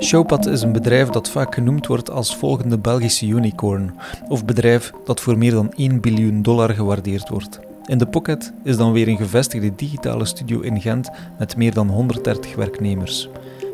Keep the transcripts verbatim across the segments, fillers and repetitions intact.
Showpad is een bedrijf dat vaak genoemd wordt als volgende Belgische unicorn, of bedrijf dat voor meer dan één biljoen dollar gewaardeerd wordt. In de Pocket is dan weer een gevestigde digitale studio in Gent met meer dan honderddertig werknemers.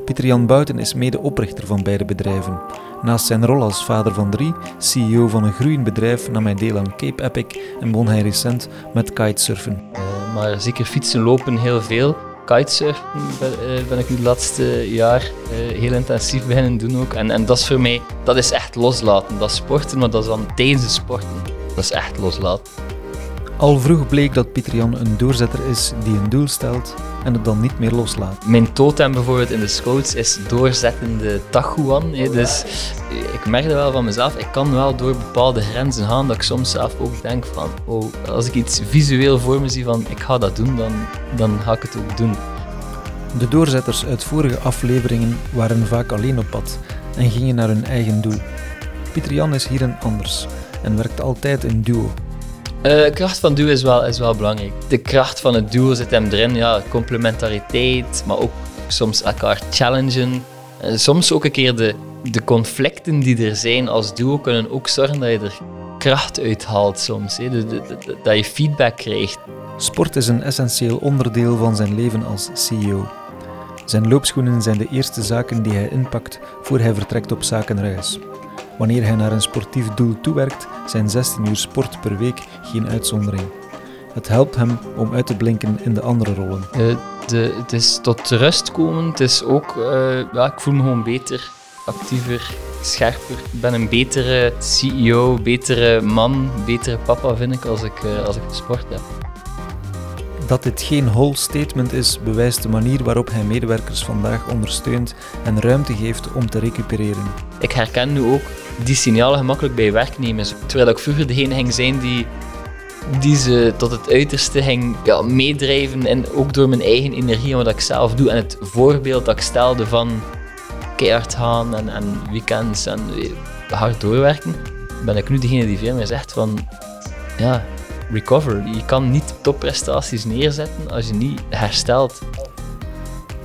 Pieter-Jan Buiten is medeoprichter van beide bedrijven. Naast zijn rol als vader van drie, C E O van een groeiend bedrijf, nam hij deel aan Cape Epic en won hij recent met kitesurfen. Uh, maar zeker fietsen, lopen, heel veel. Kitesurfen ben, uh, ben ik nu het laatste jaar uh, heel intensief beginnen doen ook. En, en dat is voor mij, dat is echt loslaten. Dat is sporten, maar dat is dan tijdens sporten. Dat is echt loslaten. Al vroeg bleek dat Pieter-Jan een doorzetter is die een doel stelt en het dan niet meer loslaat. Mijn totem bijvoorbeeld in de scouts is doorzettende Tachuan. Dus ik merkte wel van mezelf, ik kan wel door bepaalde grenzen gaan dat ik soms zelf ook denk van oh, als ik iets visueel voor me zie van ik ga dat doen, dan, dan ga ik het ook doen. De doorzetters uit vorige afleveringen waren vaak alleen op pad en gingen naar hun eigen doel. Pieter-Jan is hierin anders en werkt altijd in duo. De uh, kracht van duo is wel, is wel belangrijk. De kracht van het duo zit hem erin, ja, complementariteit, maar ook soms elkaar challengen. Uh, soms ook een keer de, de conflicten die er zijn als duo kunnen ook zorgen dat je er kracht uit haalt soms, he, de, de, de, dat je feedback krijgt. Sport is een essentieel onderdeel van zijn leven als C E O. Zijn loopschoenen zijn de eerste zaken die hij inpakt voor hij vertrekt op zakenreis. Wanneer hij naar een sportief doel toewerkt, zijn zestien uur sport per week geen uitzondering. Het helpt hem om uit te blinken in de andere rollen. Uh, de, het is tot rust komen, het is ook, uh, ja, ik voel me gewoon beter, actiever, scherper. Ik ben een betere C E O, betere man, betere papa vind ik als ik, uh, als ik sport heb. Dat dit geen hol statement is, bewijst de manier waarop hij medewerkers vandaag ondersteunt en ruimte geeft om te recupereren. Ik herken nu ook die signalen gemakkelijk bij werknemers, terwijl ik vroeger degene ging zijn die, die ze tot het uiterste ging ja, meedrijven en ook door mijn eigen energie en wat ik zelf doe en het voorbeeld dat ik stelde van keihard gaan en, en weekends en hard doorwerken, ben ik nu degene die veel meer zegt van ja... Recover. Je kan niet topprestaties neerzetten als je niet herstelt.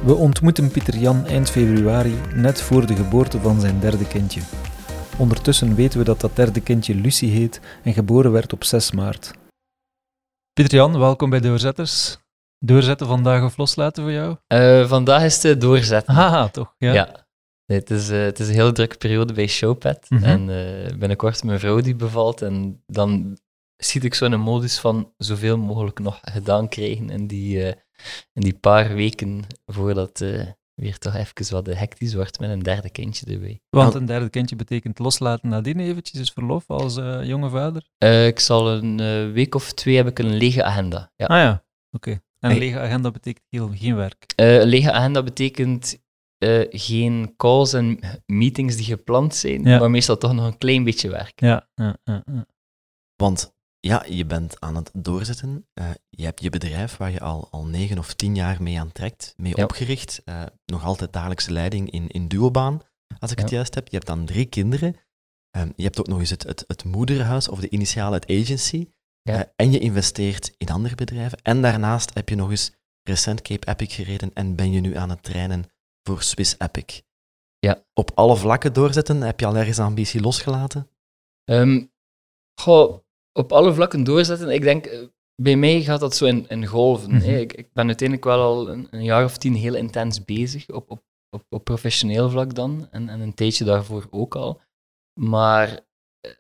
We ontmoeten Pieter-Jan eind februari, net voor de geboorte van zijn derde kindje. Ondertussen weten we dat dat derde kindje Lucie heet en geboren werd op zes maart. Pieter-Jan, welkom bij Doorzetters. Doorzetten vandaag of loslaten voor jou? Uh, vandaag is het doorzetten. Haha, toch? Ja. ja. Nee, het, is, uh, het is een heel drukke periode bij Showpad. Mm-hmm. En uh, binnenkort mijn vrouw die bevalt en dan... schiet ik zo in een modus van zoveel mogelijk nog gedaan krijgen in die, uh, in die paar weken voordat uh, weer toch even wat hectisch wordt met een derde kindje erbij. Want een derde kindje betekent loslaten nadien eventjes is verlof als uh, jonge vader? Uh, ik zal een uh, week of twee heb ik een lege agenda. Ja. Ah ja, oké. Okay. En een lege agenda betekent heel, geen werk? Uh, een lege agenda betekent... Uh, geen calls en meetings die gepland zijn, ja. Maar meestal toch nog een klein beetje werk. Ja, ja, ja. ja. Want... ja, je bent aan het doorzetten. Uh, je hebt je bedrijf waar je al, al negen of tien jaar mee aan trekt, mee ja. opgericht. Uh, nog altijd dagelijkse leiding in, in duobaan, als ik ja. het juist heb. Je hebt dan drie kinderen. Uh, je hebt ook nog eens het, het, het moederhuis of de initiale, het agency. Ja. Uh, en je investeert in andere bedrijven. En daarnaast heb je nog eens recent Cape Epic gereden en ben je nu aan het trainen voor Swiss Epic. Ja. Op alle vlakken doorzetten. Heb je al ergens ambitie losgelaten? Um, goh... Op alle vlakken doorzetten. Ik denk, bij mij gaat dat zo in, in golven. Mm-hmm. Ik, ik ben uiteindelijk wel al een, een jaar of tien heel intens bezig, op, op, op, op professioneel vlak dan, en, en een tijdje daarvoor ook al. Maar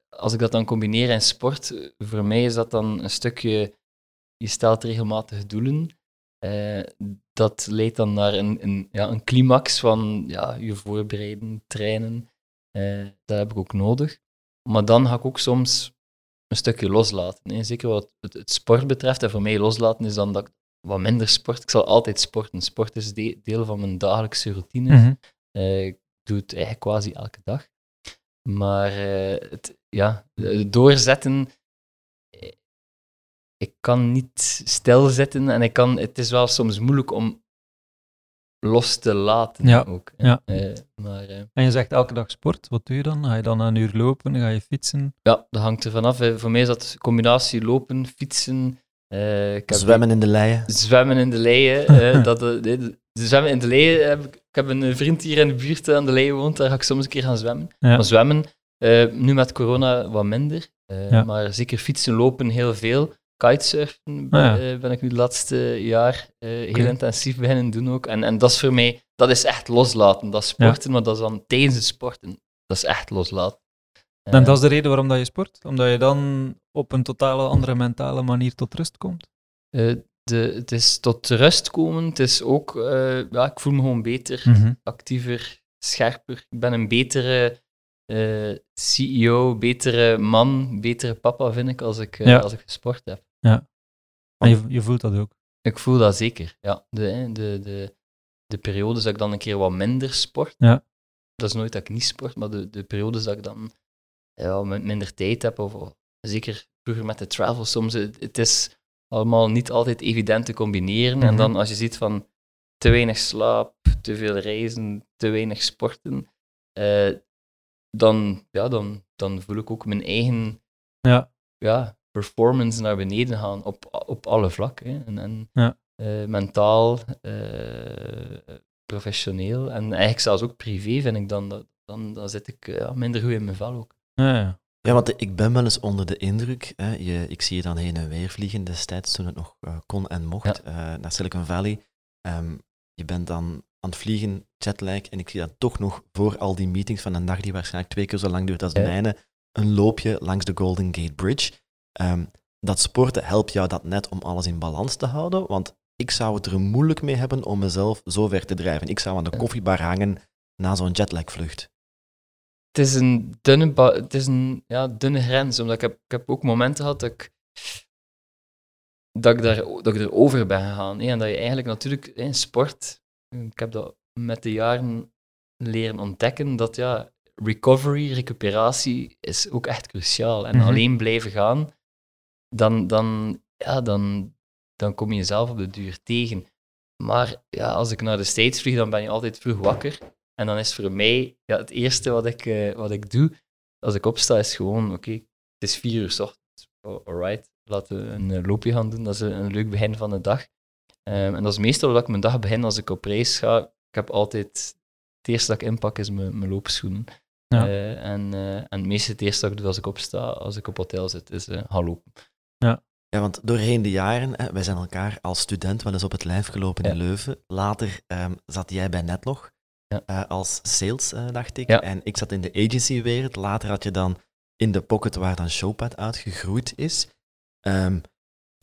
als ik dat dan combineer in sport, voor mij is dat dan een stukje, je stelt regelmatig doelen, eh, dat leidt dan naar een, een, ja, een climax van ja, je voorbereiden, trainen, eh, dat heb ik ook nodig. Maar dan ga ik ook soms... een stukje loslaten. En zeker wat het sport betreft, en voor mij loslaten is dan dat ik wat minder sport. Ik zal altijd sporten. Sport is de, deel van mijn dagelijkse routine. Mm-hmm. Uh, ik doe het eigenlijk quasi elke dag. Maar uh, het, ja, doorzetten... Ik kan niet stilzitten en ik kan, het is wel soms moeilijk om los te laten ja, ook. Ja. Uh, maar, uh, en je zegt elke dag sport, wat doe je dan? Ga je dan een uur lopen, ga je fietsen? Ja, dat hangt er vanaf. Voor mij is dat combinatie lopen, fietsen... Uh, zwemmen in de leien. Zwemmen in de leien. Uh, dat, uh, de, de zwemmen in de leien heb ik Ik heb een vriend die hier in de buurt aan de Leie woont, daar ga ik soms een keer gaan zwemmen. Ja. Maar zwemmen, uh, nu met corona wat minder, uh, ja. maar zeker fietsen, lopen heel veel. Kitesurfen ah, ja. ben, uh, ben ik nu het laatste jaar uh, heel okay. intensief beginnen doen ook. En, en dat is voor mij, dat is echt loslaten. Dat is sporten, ja. maar dat is dan tijdens het sporten. Dat is echt loslaten. Uh, en dat is de reden waarom dat je sport? Omdat je dan op een totale andere mentale manier tot rust komt? Uh, de, het is tot rust komen. Het is ook, uh, ja, ik voel me gewoon beter, mm-hmm. actiever, scherper. Ik ben een betere... Uh, C E O, betere man, betere papa, vind ik, als ik, uh, ja. als ik gesport heb. Ja. En je, je voelt dat ook? Ik voel dat zeker, ja. De, de, de, de periodes dat ik dan een keer wat minder sport, ja. dat is nooit dat ik niet sport, maar de, de periodes dat ik dan ja, minder tijd heb, of, of zeker vroeger met de travel soms, het, het is allemaal niet altijd evident te combineren. Mm-hmm. En dan als je ziet van te weinig slaap, te veel reizen, te weinig sporten, uh, Dan, ja, dan, dan voel ik ook mijn eigen ja. Ja, performance naar beneden gaan op, op alle vlakken. En, en, ja. uh, mentaal, uh, professioneel en eigenlijk zelfs ook privé vind ik dan, dan, dan zit ik ja, minder goed in mijn vel ook. Ja, ja. ja, want ik ben wel eens onder de indruk. Hè. Je, ik zie je dan heen en weer vliegen destijds toen het nog uh, kon en mocht ja. uh, naar Silicon Valley. Um, je bent dan... aan het vliegen, jetlag, en ik zie dat toch nog voor al die meetings van een dag die waarschijnlijk twee keer zo lang duurt als de ja. mijne, een loopje langs de Golden Gate Bridge. Um, dat sporten helpt jou dat net om alles in balans te houden, want ik zou het er moeilijk mee hebben om mezelf zo ver te drijven. Ik zou aan de koffiebar hangen na zo'n jetlagvlucht. Het is een dunne, ba- het is een, ja, dunne grens, omdat ik heb, ik heb ook momenten gehad dat ik... dat ik, daar, dat ik erover ben gegaan. Hè, en dat je eigenlijk natuurlijk in sport... Ik heb dat met de jaren leren ontdekken, dat ja, recovery, recuperatie is ook echt cruciaal. En mm-hmm. alleen blijven gaan, dan, dan, ja, dan, dan kom je jezelf op de duur tegen. Maar ja, als ik naar de States vlieg, dan ben je altijd vroeg wakker. En dan is voor mij, ja, het eerste wat ik, uh, wat ik doe, als ik opsta, is gewoon, oké, okay, het is vier uur 's ochtends, alright, laten we een loopje gaan doen, dat is een leuk begin van de dag. Um, en dat is meestal dat ik mijn dag begin als ik op reis ga. Ik heb altijd... Het eerste dat ik inpak is mijn, mijn loopschoenen. Ja. Uh, en, uh, en het meeste het eerste dat ik doe als ik opsta, als ik op hotel zit, is uh, gaan lopen. Ja. ja, want doorheen de jaren, hè, wij zijn elkaar als student wel eens op het lijf gelopen ja. in Leuven. Later um, zat jij bij Netlog ja. uh, als sales, uh, dacht ik. Ja. En ik zat in de agency-wereld. Later had je dan in de pocket waar dan Showpad uitgegroeid is... Um,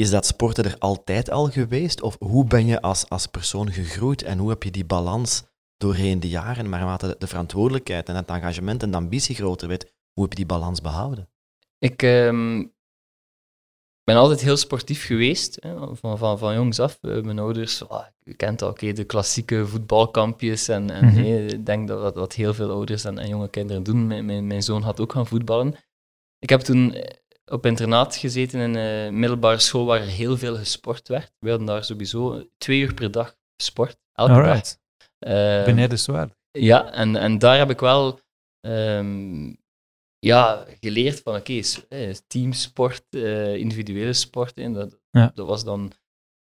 Is dat sporten er altijd al geweest? Of hoe ben je als, als persoon gegroeid? En hoe heb je die balans doorheen de jaren, maar naarmate de, de verantwoordelijkheid en het engagement en de ambitie groter werd, hoe heb je die balans behouden? Ik um, ben altijd heel sportief geweest, hè, van, van, van jongs af. Mijn ouders, ah, je kent al okay, de klassieke voetbalkampjes. En, en mm-hmm. nee, ik denk dat wat heel veel ouders en, en jonge kinderen doen. Mijn, mijn, mijn zoon had ook gaan voetballen. Ik heb toen... op internaat gezeten in een uh, middelbare school waar heel veel gesport werd. We hadden daar sowieso twee uur per dag sport, elke Alright. dag. Uh, Beneden zwaar. Ja, en, en daar heb ik wel um, ja, geleerd van, oké, okay, teamsport, uh, individuele sport. En dat, ja. dat was dan,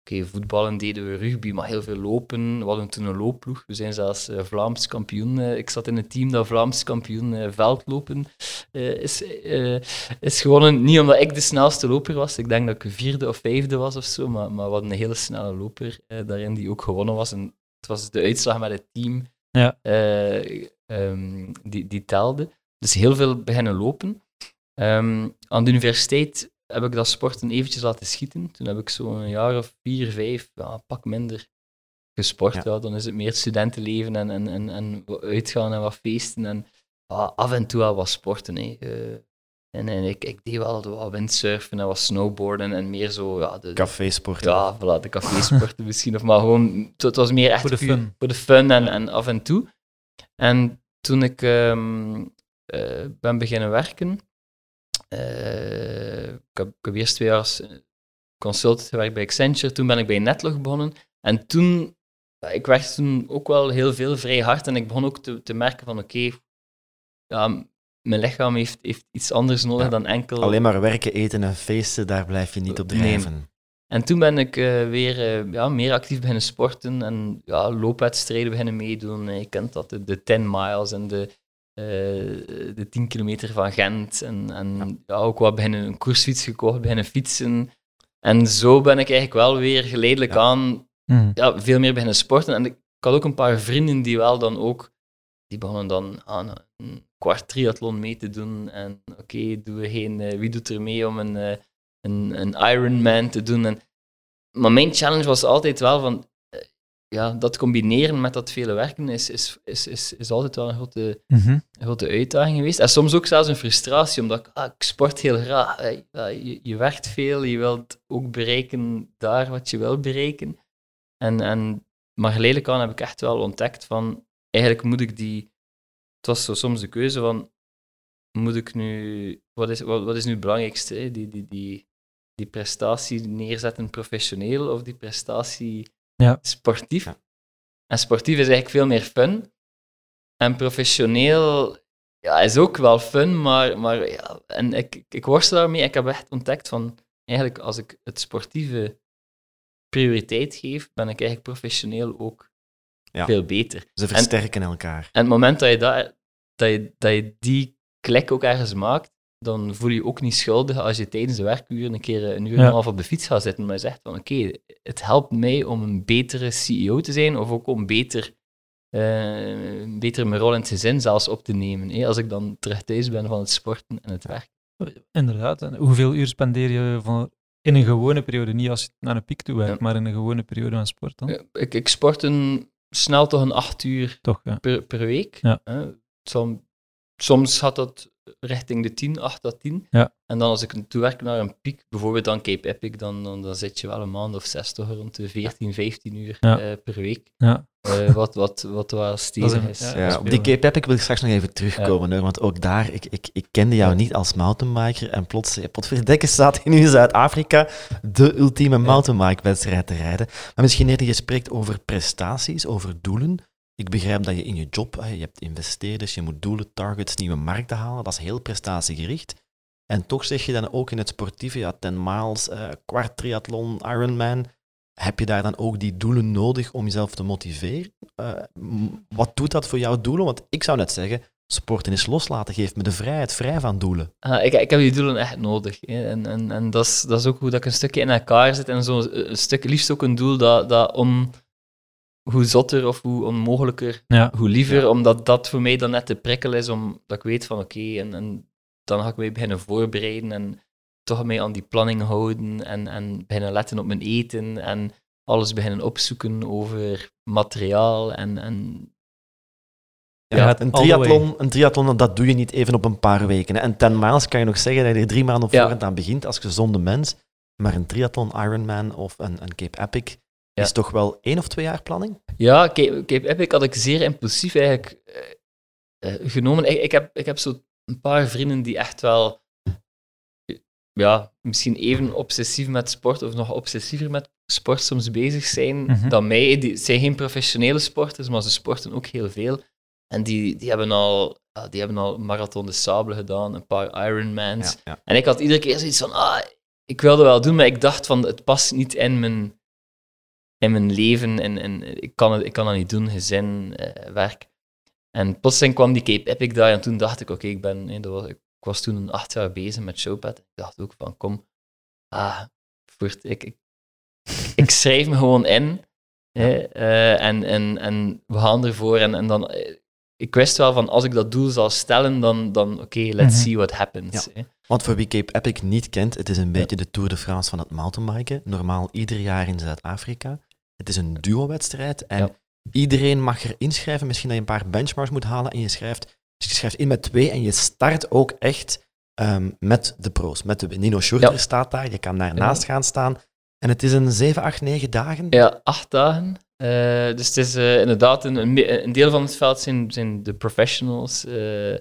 oké, okay, voetballen deden we, rugby, maar heel veel lopen. We hadden toen een loopploeg. We zijn zelfs uh, Vlaams kampioen. Uh, ik zat in een team dat Vlaams kampioen uh, veldlopen uh, is, uh, is gewonnen. Niet omdat ik de snelste loper was. Ik denk dat ik vierde of vijfde was of zo. Maar, maar we hadden een hele snelle loper uh, daarin die ook gewonnen was. En het was de uitslag met het team ja. uh, um, die, die telde. Dus heel veel beginnen lopen. Um, aan de universiteit... heb ik dat sporten eventjes laten schieten. Toen heb ik zo'n jaar of vier, vijf, ja, een pak minder gesport. Ja. Ja, dan is het meer studentenleven en, en, en, en uitgaan en wat feesten. En ah, af en toe al wat sporten. Hè. Uh, en en ik, ik deed wel wat windsurfen en wat snowboarden en meer zo... Ja, de, cafésporten. Ja, voilà, de cafésporten misschien. Of maar gewoon, het was meer echt voor de fun, voor de fun en, en af en toe. En toen ik um, uh, ben beginnen werken... Uh, ik, heb, ik heb eerst twee jaar als consultant gewerkt bij Accenture, toen ben ik bij Netlog begonnen. En toen, ik werkte toen ook wel heel veel, vrij hard. En ik begon ook te, te merken van, oké, okay, ja, mijn lichaam heeft, heeft iets anders nodig ja, dan enkel... Alleen maar werken, eten en feesten, daar blijf je niet op drijven. Nee. En toen ben ik uh, weer uh, ja, meer actief beginnen sporten en ja, loopwedstrijden beginnen meedoen. Je kent dat, de, de tien miles en de, uh, de tien kilometer van Gent. En, en ja. Ja, ook wat beginnen, een koersfiets gekocht, beginnen fietsen. En zo ben ik eigenlijk wel weer geleidelijk ja. aan mm. ja, veel meer beginnen sporten. En ik, ik had ook een paar vrienden die wel dan ook, die begonnen dan aan een kwart triathlon mee te doen. En oké, okay, doen we geen, uh, wie doet er mee om een... Uh, Een, een Ironman te doen. En, maar mijn challenge was altijd wel van, ja, dat combineren met dat vele werken is, is, is, is, is altijd wel een grote, mm-hmm. grote uitdaging geweest. En soms ook zelfs een frustratie, omdat ik, ah, ik sport heel graag. Je, je werkt veel, je wilt ook bereiken daar wat je wil bereiken. En, en, maar geleidelijk aan heb ik echt wel ontdekt van, eigenlijk moet ik die... Het was zo soms de keuze van, moet ik nu... Wat is, wat, wat is nu het belangrijkste? Hè? Die... die, die Die prestatie neerzetten professioneel of die prestatie ja. sportief. Ja. En sportief is eigenlijk veel meer fun. En professioneel ja, is ook wel fun, maar, maar ja, en ik, ik worstel daarmee. Ik heb echt ontdekt van, eigenlijk als ik het sportieve prioriteit geef, ben ik eigenlijk professioneel ook ja. veel beter. Ze versterken en, elkaar. En het moment dat je, dat, dat je, dat je die klik ook ergens maakt, dan voel je je ook niet schuldig als je tijdens de werkuren een keer een uur en een ja. half op de fiets gaat zitten, maar je zegt van oké, okay, het helpt mij om een betere C E O te zijn, of ook om beter, uh, beter mijn rol in het gezin zelfs op te nemen, hè, als ik dan terug thuis ben van het sporten en het werk. Inderdaad, en hoeveel uur spendeer je van, in een gewone periode, niet als je naar een piek toe werkt, ja. maar in een gewone periode aan sport dan? Ik, ik sport een, snel toch een acht uur toch, ja. per, per week. Ja. Som, soms had dat richting de tien, acht tot tien. Ja. En dan als ik toewerk naar een piek, bijvoorbeeld aan Cape Epic, dan, dan, dan zit je wel een maand of zes toch rond de veertien, vijftien uur ja. uh, per week. Ja. Uh, wat, wat, wat wel stevig is. Ja, ja, op die Cape Epic wil ik straks nog even terugkomen, ja. hoor, want ook daar, ik, ik, ik kende jou niet als mountainbiker en plots, potverdekken, staat in nu Zuid-Afrika de ultieme mountainbike-wedstrijd te rijden. Maar misschien eerder, je spreekt over prestaties, over doelen. Ik begrijp dat je in je job, je hebt investeerders, je moet doelen, targets, nieuwe markten halen. Dat is heel prestatiegericht. En toch zeg je dan ook in het sportieve, ja, tien miles, uh, kwart triathlon, Ironman. Heb je daar dan ook die doelen nodig om jezelf te motiveren? Uh, wat doet dat voor jouw doelen? Want ik zou net zeggen, sporten is loslaten, geeft me de vrijheid vrij van doelen. Ah, ik, ik heb die doelen echt nodig. Hè. En, en, en dat is, dat is ook hoe dat ik een stukje in elkaar zit. En zo een stuk, liefst ook een doel dat, dat om... hoe zotter of hoe onmogelijker, ja. hoe liever, ja. omdat dat voor mij dan net de prikkel is, omdat ik weet van oké, okay, en, en dan ga ik mij beginnen voorbereiden en toch mij aan die planning houden en, en beginnen letten op mijn eten en alles beginnen opzoeken over materiaal en... en ja, ja, een, triathlon, een triathlon, dat doe je niet even op een paar weken. Hè. En ten maals kan je nog zeggen dat je er drie maanden op ja. voorhand aan begint als gezonde mens, maar een triathlon, Ironman of een, een Cape Epic... Ja. Is toch wel één of twee jaar planning? Ja, Cape, Cape Epic had ik zeer impulsief eigenlijk uh, uh, genomen. Ik, ik, heb, ik heb zo een paar vrienden die echt wel uh, ja, misschien even obsessief met sport of nog obsessiever met sport soms bezig zijn mm-hmm. dan mij. Die zijn geen professionele sporters, maar ze sporten ook heel veel. En die, die, hebben, al, uh, die hebben al Marathon de Sable gedaan, een paar Ironmans. Ja, ja. En ik had iedere keer zoiets van, ah, ik wilde wel doen, maar ik dacht van, het past niet in mijn... in mijn leven, en, en ik, kan het, ik kan dat niet doen, gezin, uh, werk. En plotseling kwam die Cape Epic daar en toen dacht ik, oké, okay, ik ben, nee, dat was, ik was toen een acht jaar bezig met Showpad. Ik dacht ook van, kom, ah, voert, ik, ik, ik schrijf me gewoon in ja. hè, uh, en, en, en we gaan ervoor. En, en dan, uh, ik wist wel van, als ik dat doel zal stellen, dan, dan oké, okay, let's mm-hmm. see what happens. Ja. Hè. Want voor wie Cape Epic niet kent, het is een beetje ja. de Tour de France van het mountainbiken. Normaal ieder jaar in Zuid-Afrika. Het is een duo-wedstrijd en ja. iedereen mag er inschrijven. Misschien dat je een paar benchmarks moet halen en je schrijft, je schrijft in met twee en je start ook echt um, met de pro's. Met de, Nino Schurter ja. staat daar, je kan daarnaast ja. gaan staan. En het is een zeven, acht, negen dagen. Ja, acht dagen. Uh, dus het is uh, inderdaad, een, een deel van het veld zijn, zijn de professionals. Uh,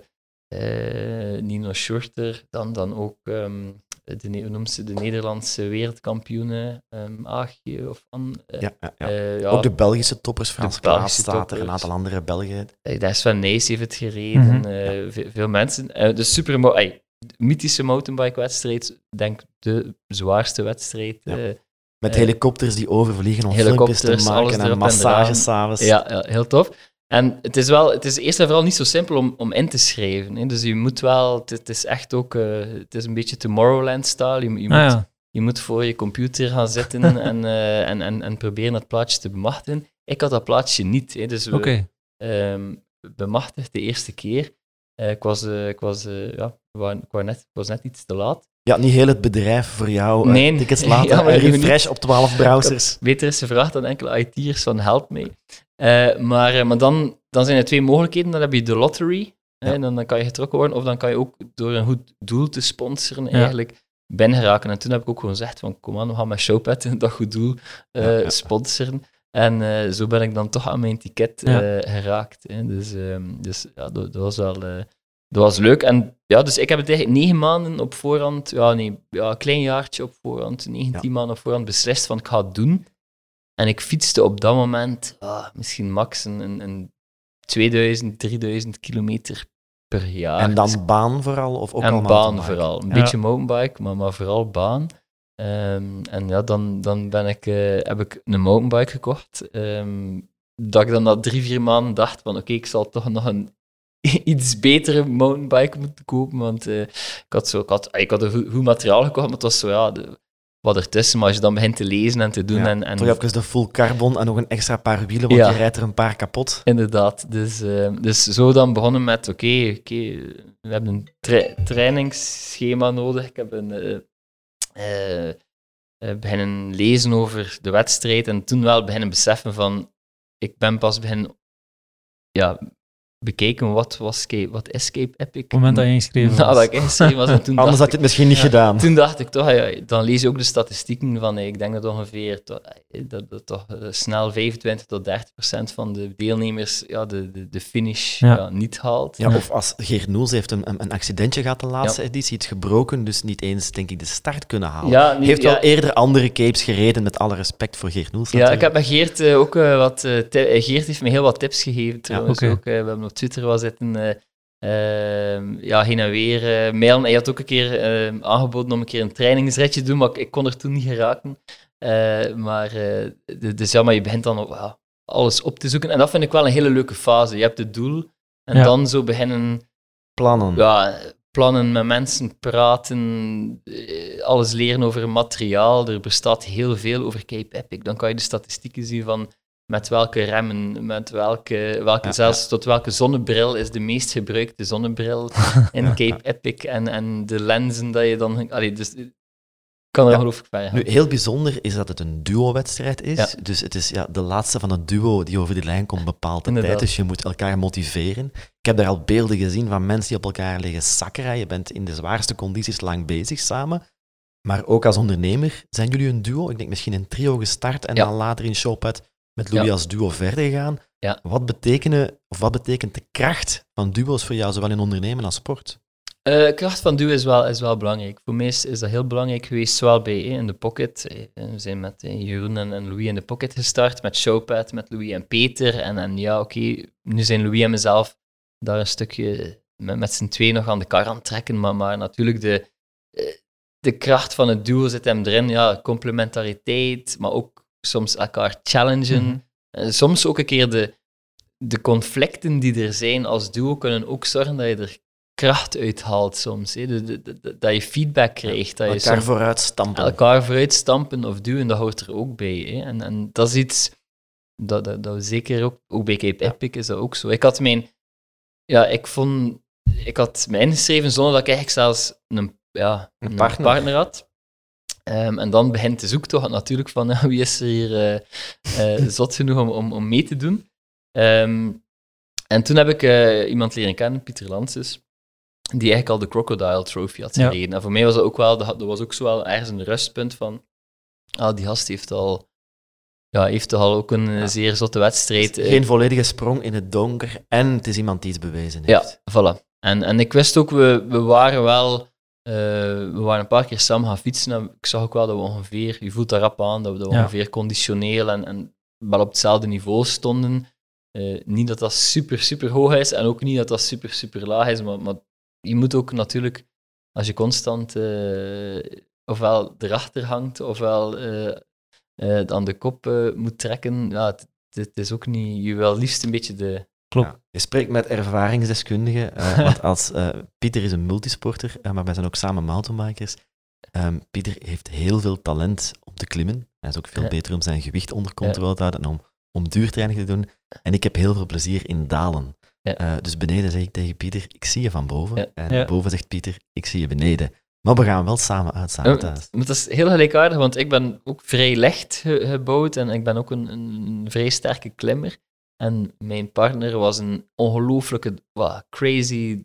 uh, Nino Schurter, dan, dan ook... Um, De, hoe noemt ze, de Nederlandse wereldkampioenen, um, Aagje of An. Uh, ja, ja, ja. Uh, ja, ook de Belgische toppers, Frans Klaas staat er, een aantal andere Belgen. Uh, daar is Sven Nys heeft het gereden, mm-hmm. uh, ja. veel, veel mensen. Uh, de super mo- ay, mythische mountainbike-wedstrijd, denk de zwaarste wedstrijd ja. uh, Met helikopters die overvliegen om filmpjes te maken en massages s'avonds. Ja, ja, heel tof. En het is, wel, het is eerst en vooral niet zo simpel om, om in te schrijven. Hè. Dus je moet wel... Het, het is echt ook... Uh, het is een beetje Tomorrowland-style. Je, je, ah, moet, ja. je moet voor je computer gaan zitten en, uh, en, en, en proberen dat plaatje te bemachtigen. Ik had dat plaatje niet. Hè. Dus we okay. um, bemachtigd de eerste keer. Uh, ik, was, uh, ik, was, uh, ja, ik, was net, ik was net iets te laat. Ja, niet heel het bedrijf voor jou. Nee, uh, tickets later, ja, een refresh op twaalf browsers. Beter is de vraag dan enkele I T'ers van help mee. Uh, maar uh, maar dan, dan zijn er twee mogelijkheden. Dan heb je de lottery, ja. en dan, dan kan je getrokken worden. Of dan kan je ook door een goed doel te sponsoren ja. eigenlijk binnengeraken. En toen heb ik ook gewoon gezegd van, kom aan, we gaan met Showpad dat goed doel uh, ja, ja. sponsoren. En uh, zo ben ik dan toch aan mijn ticket uh, ja. geraakt. Hè. Dus, um, dus ja, dat, dat was wel... Uh, dat was leuk. En ja, dus ik heb het eigenlijk negen maanden op voorhand, ja nee, ja, een klein jaartje op voorhand, negentien ja. maanden op voorhand beslist van ik ga het doen. En ik fietste op dat moment ah, misschien max een, een tweeduizend, drieduizend kilometer per jaar. En dan baan vooral? Of ook en al baan vooral. Een ja. beetje mountainbike, maar, maar vooral baan. Um, en ja, dan, dan ben ik, uh, heb ik een mountainbike gekocht. Um, dat ik dan na drie, vier maanden dacht van oké, okay, ik zal toch nog een iets betere mountainbike moeten kopen, want uh, ik, had zo, ik, had, ik had een goed, goed materiaal gekocht, maar het was zo, ja, de, wat ertussen, maar als je dan begint te lezen en te doen... Ja, en, en... Toch heb je de full carbon en nog een extra paar wielen, want ja. je rijdt er een paar kapot. Inderdaad, dus, uh, dus zo dan begonnen met, oké, okay, okay, we hebben een tra- trainingsschema nodig, ik heb een... Uh, uh, uh, beginnen lezen over de wedstrijd en toen wel beginnen beseffen van, ik ben pas beginnen... Ja... bekeken wat, was, wat is Cape Epic. Op het moment dat je ingeschreven was. Nadat ik ingeschreven was. En toen Anders had ik het misschien niet ja, gedaan. Toen dacht ik toch, ja, dan lees je ook de statistieken van, ik denk dat ongeveer to, dat, dat toch snel vijfentwintig tot dertig procent van de deelnemers ja, de, de, de finish ja. Ja, niet haalt. Ja, of als Geert Noels heeft een, een accidentje gehad de laatste ja. editie, het gebroken, dus niet eens denk ik de start kunnen halen. Hij ja, heeft ja, wel eerder andere capes gereden, met alle respect voor Geert Noels. Ja, ik heb met Geert uh, ook uh, wat... Uh, te- uh, Geert heeft me heel wat tips gegeven trouwens. Ja, okay. ook, uh, we hebben op Twitter was het een, uh, uh, ja, heen en weer uh, mailen. Hij had ook een keer uh, aangeboden om een keer een trainingsritje te doen, maar ik, ik kon er toen niet geraken. Uh, maar, uh, de, dus ja, maar je begint dan op, uh, alles op te zoeken. En dat vind ik wel een hele leuke fase. Je hebt het doel en ja. dan zo beginnen... Plannen. Ja, plannen, met mensen praten, uh, alles leren over materiaal. Er bestaat heel veel over Cape Epic. Dan kan je de statistieken zien van... Met welke remmen, met welke, welke ja, zelfs ja. tot welke zonnebril is de meest gebruikte zonnebril in Cape ja. Epic en, en de lenzen dat je dan... Allee, dus ik kan er ja. geloof ik bij. Nu, heel bijzonder is dat het een duo-wedstrijd is. Ja. Dus het is ja, de laatste van het duo die over die lijn komt bepaalt de Inderdaad. tijd. Dus je moet elkaar motiveren. Ik heb daar al beelden gezien van mensen die op elkaar liggen zakken. Je bent in de zwaarste condities lang bezig samen. Maar ook als ondernemer, zijn jullie een duo? Ik denk misschien een trio gestart en ja. dan later in Showpad... met Louis ja. als duo verder gaan. Ja. Wat, betekenen, of wat betekent de kracht van duo's voor jou, zowel in ondernemen als sport? De uh, kracht van duo is wel, is wel belangrijk. Voor mij is, is dat heel belangrijk geweest, zowel bij eh, In The Pocket. Eh, we zijn met eh, Jeroen en, en Louis In The Pocket gestart, met Showpad, met Louis en Peter. En, en ja, oké, okay, nu zijn Louis en mezelf daar een stukje met, met z'n twee nog aan de kar aan het trekken. Maar, maar natuurlijk, de, de kracht van het duo zit hem erin. Ja, complementariteit, maar ook soms elkaar challengen. Mm-hmm. En soms ook een keer de, de conflicten die er zijn als duo kunnen ook zorgen dat je er kracht uithaalt soms. Hè. De, de, de, dat je feedback krijgt. Dat elkaar je soms, vooruit stampen. Elkaar vooruit stampen of duwen, dat hoort er ook bij. Hè. En, en dat is iets dat, dat, dat we zeker ook... Ook bij Cape ja. Epic is dat ook zo. Ik had mijn... Ja, ik vond... Ik had me ingeschreven zonder dat ik eigenlijk zelfs een, ja, een, een partner. partner had. Um, en dan begint de zoektocht natuurlijk van uh, wie is er hier uh, uh, zot genoeg om, om, om mee te doen. Um, en toen heb ik uh, iemand leren kennen, Pieter Lanses, die eigenlijk al de Crocodile Trophy had gereden. Ja. En voor mij was dat ook wel, dat was ook zo wel ergens een rustpunt van, ah, die gast heeft al... Ja, heeft toch al ook een ja. zeer zotte wedstrijd. Geen volledige sprong in het donker en het is iemand die iets bewezen heeft. Ja, voilà. En, en ik wist ook, we, we waren wel... Uh, we waren een paar keer samen gaan fietsen en ik zag ook wel dat we ongeveer, je voelt daar rap aan, dat we dat ja. ongeveer conditioneel en, en wel op hetzelfde niveau stonden. Uh, niet dat dat super, super hoog is en ook niet dat dat super, super laag is, maar, maar je moet ook natuurlijk, als je constant uh, ofwel erachter hangt, ofwel uh, uh, aan de kop uh, moet trekken. Ja, het, het is ook niet... Je wil liefst een beetje de... Klopt. Ja, je spreekt met ervaringsdeskundigen, uh, want als, uh, Pieter is een multisporter, uh, maar wij zijn ook samen mountainbikers. Um, Pieter heeft heel veel talent om te klimmen. Hij is ook veel ja. beter om zijn gewicht onder controle te houden en om, om duurtraining te doen. En ik heb heel veel plezier in dalen. Ja. Uh, dus beneden zeg ik tegen Pieter, ik zie je van boven. Ja. En ja. boven zegt Pieter, ik zie je beneden. Maar we gaan wel samen uit, samen thuis. Maar dat is heel gelijkaardig, want ik ben ook vrij licht gebouwd en ik ben ook een, een vrij sterke klimmer. En mijn partner was een ongelooflijke, well, crazy,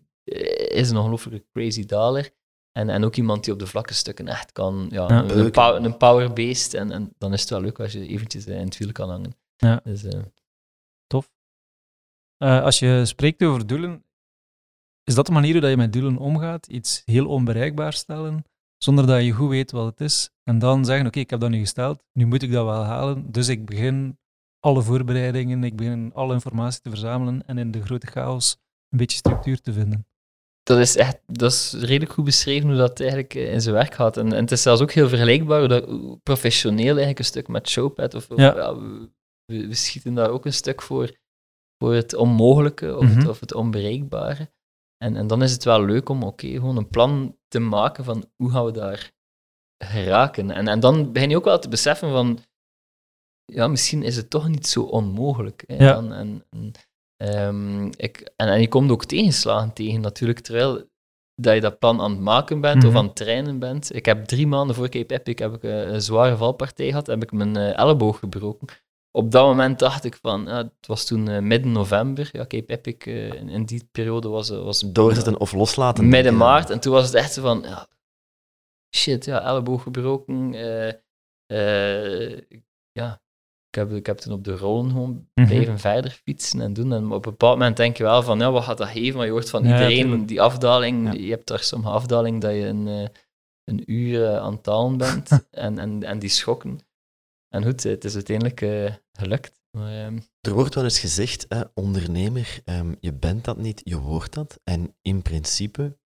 is een ongelooflijke crazy daler. En, en ook iemand die op de vlakke stukken echt kan, ja, ja een, een, power, een powerbeest. En, en dan is het wel leuk als je eventjes in het wiel kan hangen. Ja. Dus, uh... Tof. Uh, als je spreekt over doelen, is dat de manier hoe je met doelen omgaat? Iets heel onbereikbaar stellen, zonder dat je goed weet wat het is. En dan zeggen, oké, okay, ik heb dat nu gesteld, nu moet ik dat wel halen, dus ik begin... alle voorbereidingen, ik begin alle informatie te verzamelen en in de grote chaos een beetje structuur te vinden. Dat is echt, dat is redelijk goed beschreven hoe dat eigenlijk in zijn werk gaat. En, en het is zelfs ook heel vergelijkbaar, hoe dat, hoe professioneel eigenlijk een stuk met Showpad. Of, ja. Ja, we, we schieten daar ook een stuk voor, voor het onmogelijke of, mm-hmm. het, of het onbereikbare. En, en dan is het wel leuk om oké, gewoon een plan te maken van hoe gaan we daar geraken. En, en dan begin je ook wel te beseffen van ja, misschien is het toch niet zo onmogelijk. Hè? Ja. En, en, en, um, ik, en, en je komt ook tegenslagen tegen, natuurlijk, terwijl dat je dat plan aan het maken bent mm-hmm. of aan het trainen bent. Ik heb drie maanden voor Cape Epic heb ik een, een zware valpartij gehad, heb ik mijn uh, elleboog gebroken. Op dat moment dacht ik van, ja, het was toen uh, midden november, ja, Cape Epic uh, in, in die periode was... was doorzetten uh, of loslaten. Midden maart, en toen was het echt zo van, ja, shit, ja, elleboog gebroken. Uh, uh, ja... Ik heb, ik heb toen op de rollen gewoon blijven mm-hmm. verder fietsen en doen. En op een bepaald moment denk je wel van, ja, wat gaat dat geven? Maar je hoort van iedereen, ja, die afdaling, ja. je hebt daar sommige afdaling dat je een, een uur aan het talen bent en, en, en die schokken. En goed, het is uiteindelijk uh, gelukt. Maar, um... Er wordt wel eens gezegd, hè, ondernemer, um, je bent dat niet, je hoort dat. En in principe,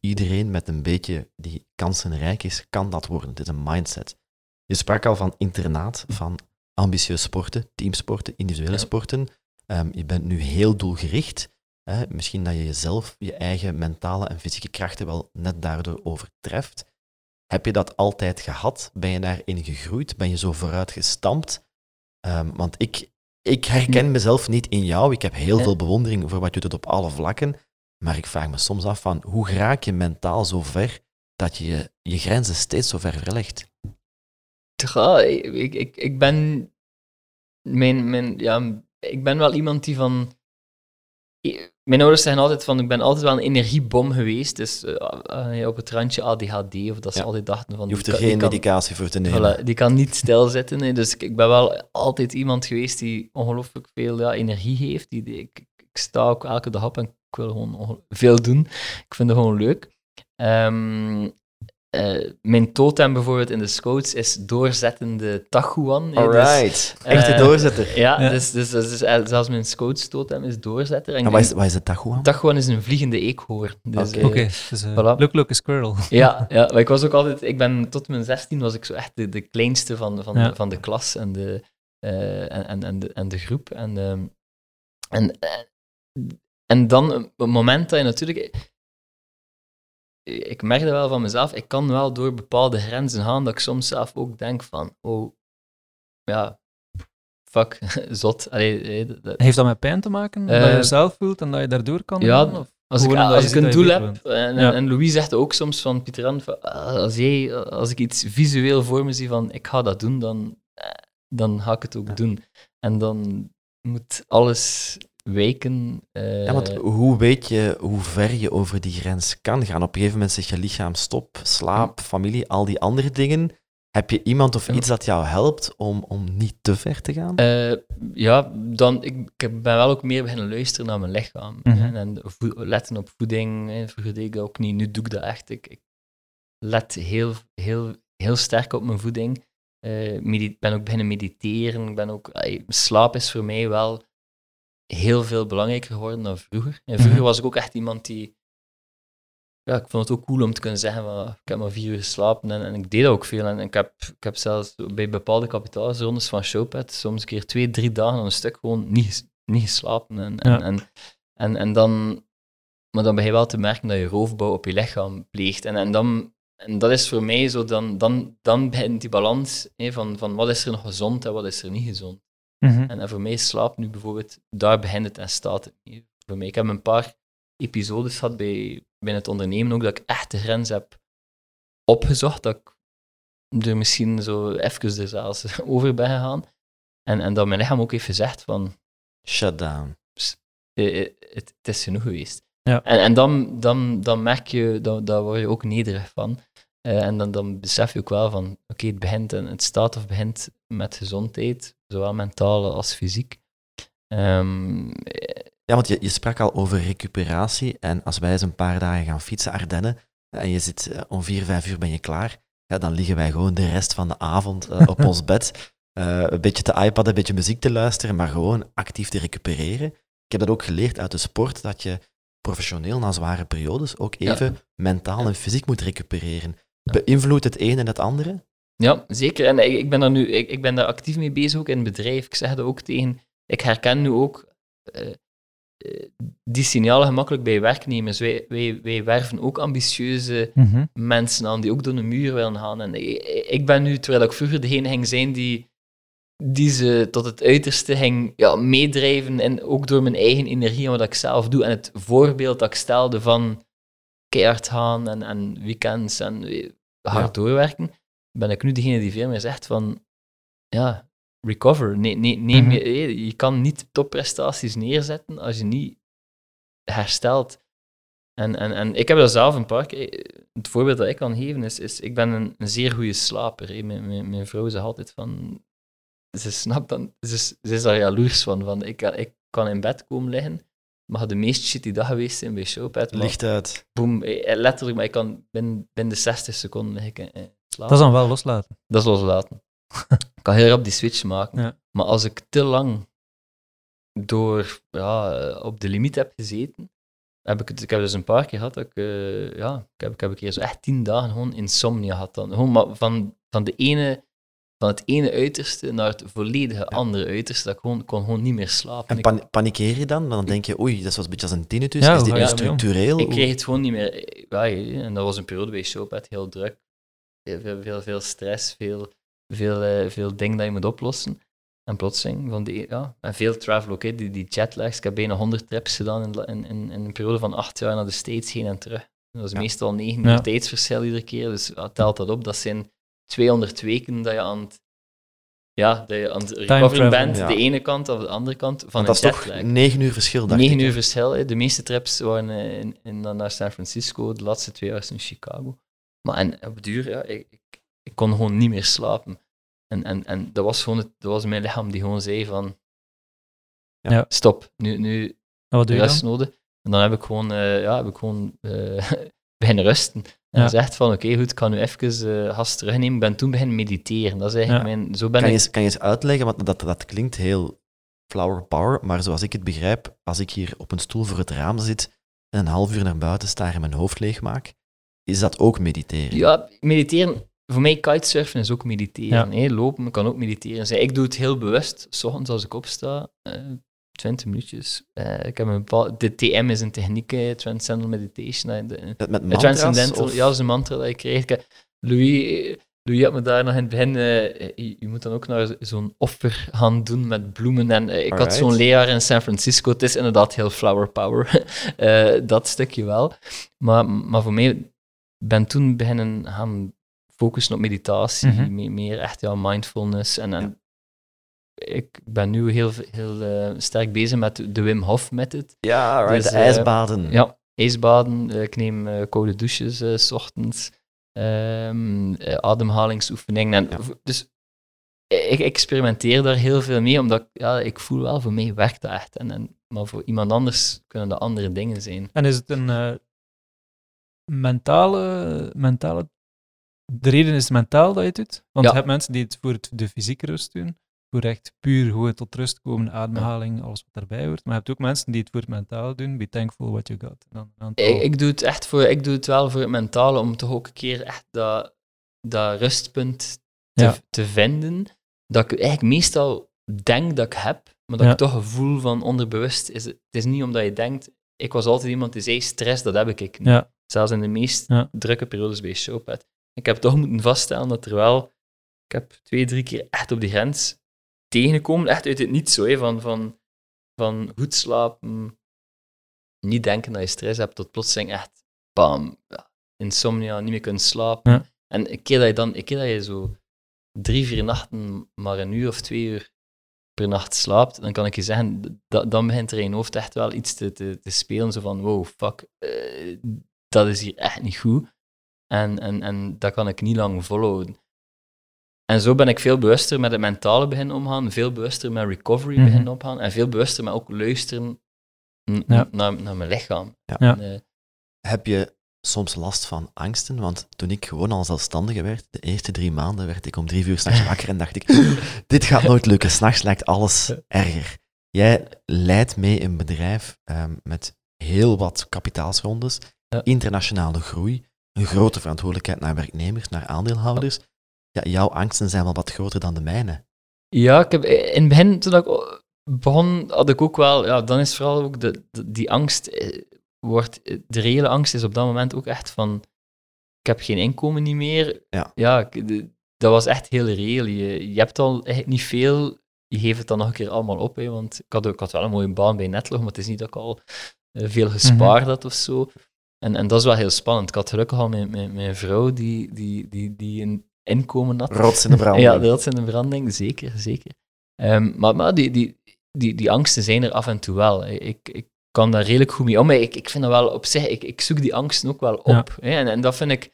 iedereen met een beetje die kansenrijk is, kan dat worden. Het is een mindset. Je sprak al van internaat, van... ambitieus sporten, teamsporten, individuele ja. sporten. Um, je bent nu heel doelgericht. Hè? Misschien dat je jezelf, je eigen mentale en fysieke krachten wel net daardoor overtreft. Heb je dat altijd gehad? Ben je daarin gegroeid? Ben je zo vooruit gestampt? Um, want ik, ik herken mezelf niet in jou. Ik heb heel veel bewondering voor wat je doet op alle vlakken. Maar ik vraag me soms af van, hoe raak je mentaal zo ver dat je je, je grenzen steeds zo ver verlegt? Ja, ik, ik, ik ben mijn, mijn, ja, ik ben wel iemand die van... Mijn ouders zeggen altijd van, ik ben altijd wel een energiebom geweest, dus uh, op het randje A D H D, of dat ze ja. altijd dachten van... Je hoeft er geen kan, medicatie voor te nemen. Voilà, die kan niet stilzitten, nee, dus ik, ik ben wel altijd iemand geweest die ongelooflijk veel ja, energie heeft. Die, die, ik, ik sta ook elke dag op en ik wil gewoon veel doen. Ik vind het gewoon leuk. Ehm... Um, Uh, mijn totem bijvoorbeeld in de scouts is doorzettende Tachuan. Hey, Alright, dus, uh, echte doorzetter. Ja, ja. Dus, dus, dus, dus zelfs mijn scouts totem is doorzetter. En, en wat is de Tachuan? Tachuan is een vliegende eekhoorn. Dus, Oké, okay. uh, okay. dus, uh, voilà. Look, look, a squirrel. Ja, ja, maar ik was ook altijd, ik ben tot mijn zestien was ik zo echt de, de kleinste van, van, ja. de, van de klas en de, uh, en, en, en de, en de groep. En, um, en, en dan een moment dat je natuurlijk... Ik merkte wel van mezelf, ik kan wel door bepaalde grenzen gaan, dat ik soms zelf ook denk van, oh, ja, fuck, zot. Allee, dat, dat... Heeft dat met pijn te maken? Dat uh, je jezelf voelt en dat je daardoor kan ja, doen? Of als ik, als ik een doel heb, en, ja. en Louis zegt ook soms van, Pieter-Jan, als, als ik iets visueel voor me zie van, ik ga dat doen, dan, dan ga ik het ook ja. doen. En dan moet alles... wijken. Uh... Ja, want hoe weet je hoe ver je over die grens kan gaan? Op een gegeven moment zegt je lichaam stop, slaap, familie, al die andere dingen. Heb je iemand of iets dat jou helpt om, om niet te ver te gaan? Uh, ja, dan, ik, ik ben wel ook meer beginnen luisteren naar mijn lichaam. Mm-hmm. En vo- letten op voeding. Vroeger deed ik dat ook niet, nu doe ik dat echt. Ik, ik let heel, heel, heel sterk op mijn voeding. Ik uh, medit- ben ook beginnen mediteren. Ik ben ook, ay, slaap is voor mij wel... heel veel belangrijker geworden dan vroeger. En vroeger was ik ook echt iemand die ja, ik vond het ook cool om te kunnen zeggen, maar ik heb maar vier uur geslapen en, en ik deed dat ook veel. En ik heb, ik heb zelfs bij bepaalde kapitaalsrondes van Showpad soms een keer twee, drie dagen aan een stuk gewoon niet, niet geslapen. En, en, ja. en, en, en dan, maar dan ben je wel te merken dat je roofbouw op je lichaam pleegt. En, en, dan, en dat is voor mij zo, dan, dan, dan begint die balans hè, van, van wat is er nog gezond en wat is er niet gezond. Mm-hmm. En, en voor mij slaap nu bijvoorbeeld, daar begint het en staat het niet. Voor mij, ik heb een paar episodes gehad bij... binnen het ondernemen ook, dat ik echt de grens heb opgezocht, dat ik er misschien zo even er zelfs over ben gegaan. En, en dat mijn lichaam ook heeft gezegd van... Shut down. Het is genoeg geweest. Ja. En, en dan, dan, dan merk je, dan, daar word je ook nederig van. Uh, en dan, dan besef je ook wel van, oké, okay, het begint en het staat of begint met gezondheid, zowel mentaal als fysiek. Um, Ja, want je, je sprak al over recuperatie en als wij eens een paar dagen gaan fietsen, Ardennen, en je zit om vier, vijf uur ben je klaar, ja, dan liggen wij gewoon de rest van de avond uh, op ons bed, uh, een beetje te iPadden, een beetje muziek te luisteren, maar gewoon actief te recupereren. Ik heb dat ook geleerd uit de sport, dat je professioneel na zware periodes ook even ja. mentaal en fysiek moet recupereren. Beïnvloedt het een en het andere? Ja, zeker. En ik, ik ben daar nu ik, ik ben daar actief mee bezig, ook in het bedrijf. Ik zeg dat ook tegen... Ik herken nu ook... Uh, die signalen gemakkelijk bij werknemers. Wij, wij, wij werven ook ambitieuze mm-hmm. mensen aan die ook door de muur willen gaan. En ik, ik ben nu, terwijl ik vroeger degene ging zijn die, die ze tot het uiterste ging ja, meedrijven en ook door mijn eigen energie en wat ik zelf doe. En het voorbeeld dat ik stelde van keihard gaan en, en weekends en hard ja. doorwerken, ben ik nu degene die veel meer zegt van ja... Recover. Nee, nee, neem je, mm-hmm. je kan niet topprestaties neerzetten als je niet herstelt. En, en, en ik heb dat zelf een paar keer. Het voorbeeld dat ik kan geven is, is ik ben een, een zeer goede slaper. Mijn, mijn, mijn vrouw zegt altijd van... Ze snapt dan... Ze, ze is daar jaloers van. van ik, ik kan in bed komen liggen, maar de meest shitty dag geweest zijn bij Showpad. Licht uit. Boom, letterlijk, maar ik kan binnen, binnen de zestig seconden liggen slapen. Dat is dan wel loslaten. Dat is loslaten. Ik kan heel rap die switch maken. Ja. Maar als ik te lang door, ja, op de limiet heb gezeten, heb ik het, ik heb dus een paar keer gehad dat ik, uh, ja, ik heb, ik heb een keer zo echt tien dagen gewoon insomnia gehad. Dan. Gewoon maar van, van, de ene, van het ene uiterste naar het volledige ja. andere uiterste, dat ik gewoon, kon gewoon niet meer slapen. En pan- panikeer je dan? Dan denk je, oei, dat was een beetje als een tinnitus. Ja, is dit nu ja, structureel? Ik kreeg het gewoon niet meer. Ja, en dat was een periode bij Showpad, heel druk. Heel, veel, veel, veel stress, veel... Veel, veel dingen dat je moet oplossen. En plotseling, van die, ja, en veel travel ook, hè, die, die jetlags. Ik heb bijna honderd trips gedaan in, in, in een periode van acht jaar naar de States heen en terug. Dat was ja. meestal negen uur ja. tijdsverschil iedere keer, dus ja, telt dat op. Dat zijn tweehonderd weken dat je aan het, ja, dat je aan het recovering bent, ja. de ene kant of de andere kant van dat een jetlag. Dat is toch negen uur verschil, dacht negen uur verschil, hè. De meeste trips waren in, in, naar San Francisco, de laatste twee was in Chicago. Maar en, op duur, ja, ik, ik kon gewoon niet meer slapen. En, en, en dat was gewoon het, dat was mijn lichaam die gewoon zei van... Ja, ja. Stop, nu, nu wat doe je rust dan? Nodig. En dan heb ik gewoon, uh, ja, heb ik gewoon uh, beginnen rusten. En ja. zegt van, oké, okay, goed, ik kan nu even uh, gas terugnemen. Ik ben toen beginnen mediteren. Dat is eigenlijk ja. mijn... Zo ben kan, ik... je, kan je eens uitleggen, want dat, dat klinkt heel flower power, maar zoals ik het begrijp, als ik hier op een stoel voor het raam zit en een half uur naar buiten sta en mijn hoofd leegmaak, is dat ook mediteren? Ja, mediteren... Voor mij, kitesurfen is ook mediteren. Ja. Hé, lopen kan ook mediteren zijn. Ik doe het heel bewust, 's ochtends als ik opsta, uh, twintig minuutjes. Uh, ik heb een bepaal... De T M is een techniek, eh, Transcendental Meditation. Uh, de, met uh, transcendental, of... Ja, dat is een mantra dat je krijgt. Louis, Louis had me daar nog in het begin... Uh, je, je moet dan ook naar zo'n offer gaan doen met bloemen. En, uh, ik Alright. had zo'n leraar in San Francisco. Het is inderdaad heel flower power. uh, dat stukje wel. Maar, maar voor mij, ben toen beginnen gaan... focussen op meditatie, mm-hmm. mee, meer echt ja, mindfulness. En, en ja. Ik ben nu heel, heel uh, sterk bezig met de Wim Hof method. Ja, right, dus, de ijsbaden. Uh, ja, ijsbaden. Uh, ik neem uh, koude douches uh, 's ochtends. Um, uh, ademhalingsoefeningen. En, ja. v- dus ik experimenteer daar heel veel mee, omdat ja, ik voel wel, voor mij werkt dat echt. En, en, maar voor iemand anders kunnen dat andere dingen zijn. En is het een uh, mentale... mentale De reden is mentaal dat je het doet, want ja. je hebt mensen die het voor de fysieke rust doen, correct, puur gewoon tot rust komen, ademhaling, alles wat daarbij hoort. Maar je hebt ook mensen die het voor het mentale doen. Be thankful what you got. Dan, dan ik, ik, doe het echt voor, ik doe het wel voor het mentale, om toch ook een keer echt dat, dat rustpunt te, ja. te vinden. Dat ik eigenlijk meestal denk dat ik heb, maar dat ja. ik toch een gevoel van onderbewust is. Het is niet omdat je denkt, ik was altijd iemand die zei, stress, dat heb ik niet. Ja. Zelfs in de meest ja. drukke periodes bij Showpad. Ik heb toch moeten vaststellen dat er wel... Ik heb twee, drie keer echt op die grens tegengekomen. Echt uit het niet zo, hè, van, van, van goed slapen, niet denken dat je stress hebt, tot plotseling echt, bam, insomnia, niet meer kunnen slapen. Ja. En een keer dat je dan, een keer dat je zo drie, vier nachten, maar een uur of twee uur per nacht slaapt, dan kan ik je zeggen, da, dan begint er in je hoofd echt wel iets te, te, te spelen, zo van, wow, fuck, uh, dat is hier echt niet goed. En, en, en dat kan ik niet lang volhouden. En zo ben ik veel bewuster met het mentale beginnen omgaan, veel bewuster met recovery mm-hmm. beginnen omgaan, en veel bewuster met ook luisteren n- ja. naar, naar mijn lichaam. Ja. Ja. En, uh, heb je soms last van angsten? Want toen ik gewoon al zelfstandige werd, de eerste drie maanden werd ik om drie uur s'nachts wakker en dacht ik, dit gaat nooit lukken, s'nachts lijkt alles erger. Jij leidt mee een bedrijf um, met heel wat kapitaalsrondes, ja. internationale groei, een grote verantwoordelijkheid naar werknemers, naar aandeelhouders. Ja, jouw angsten zijn wel wat groter dan de mijne. Ja, ik heb, in het begin, toen ik begon, had ik ook wel... Ja, dan is vooral ook de, de, die angst... Eh, wordt, de reële angst is op dat moment ook echt van... Ik heb geen inkomen niet meer. Ja, ja de, dat was echt heel reëel. Je, je hebt al eigenlijk niet veel. Je geeft het dan nog een keer allemaal op. Hè, want ik had, ook, ik had wel een mooie baan bij Netlog, maar het is niet dat ik al eh, veel gespaard mm-hmm. had of zo. En, en dat is wel heel spannend. Ik had gelukkig al mijn, mijn, mijn vrouw die, die, die, die een... inkomen had. Rots in de branding. Ja, de rots in de branding, zeker, zeker. Um, maar maar die, die, die, die angsten zijn er af en toe wel. Ik, ik kan daar redelijk goed mee om. Ik, ik vind dat wel op zich, ik, ik zoek die angsten ook wel op. Ja. En, en dat vind ik...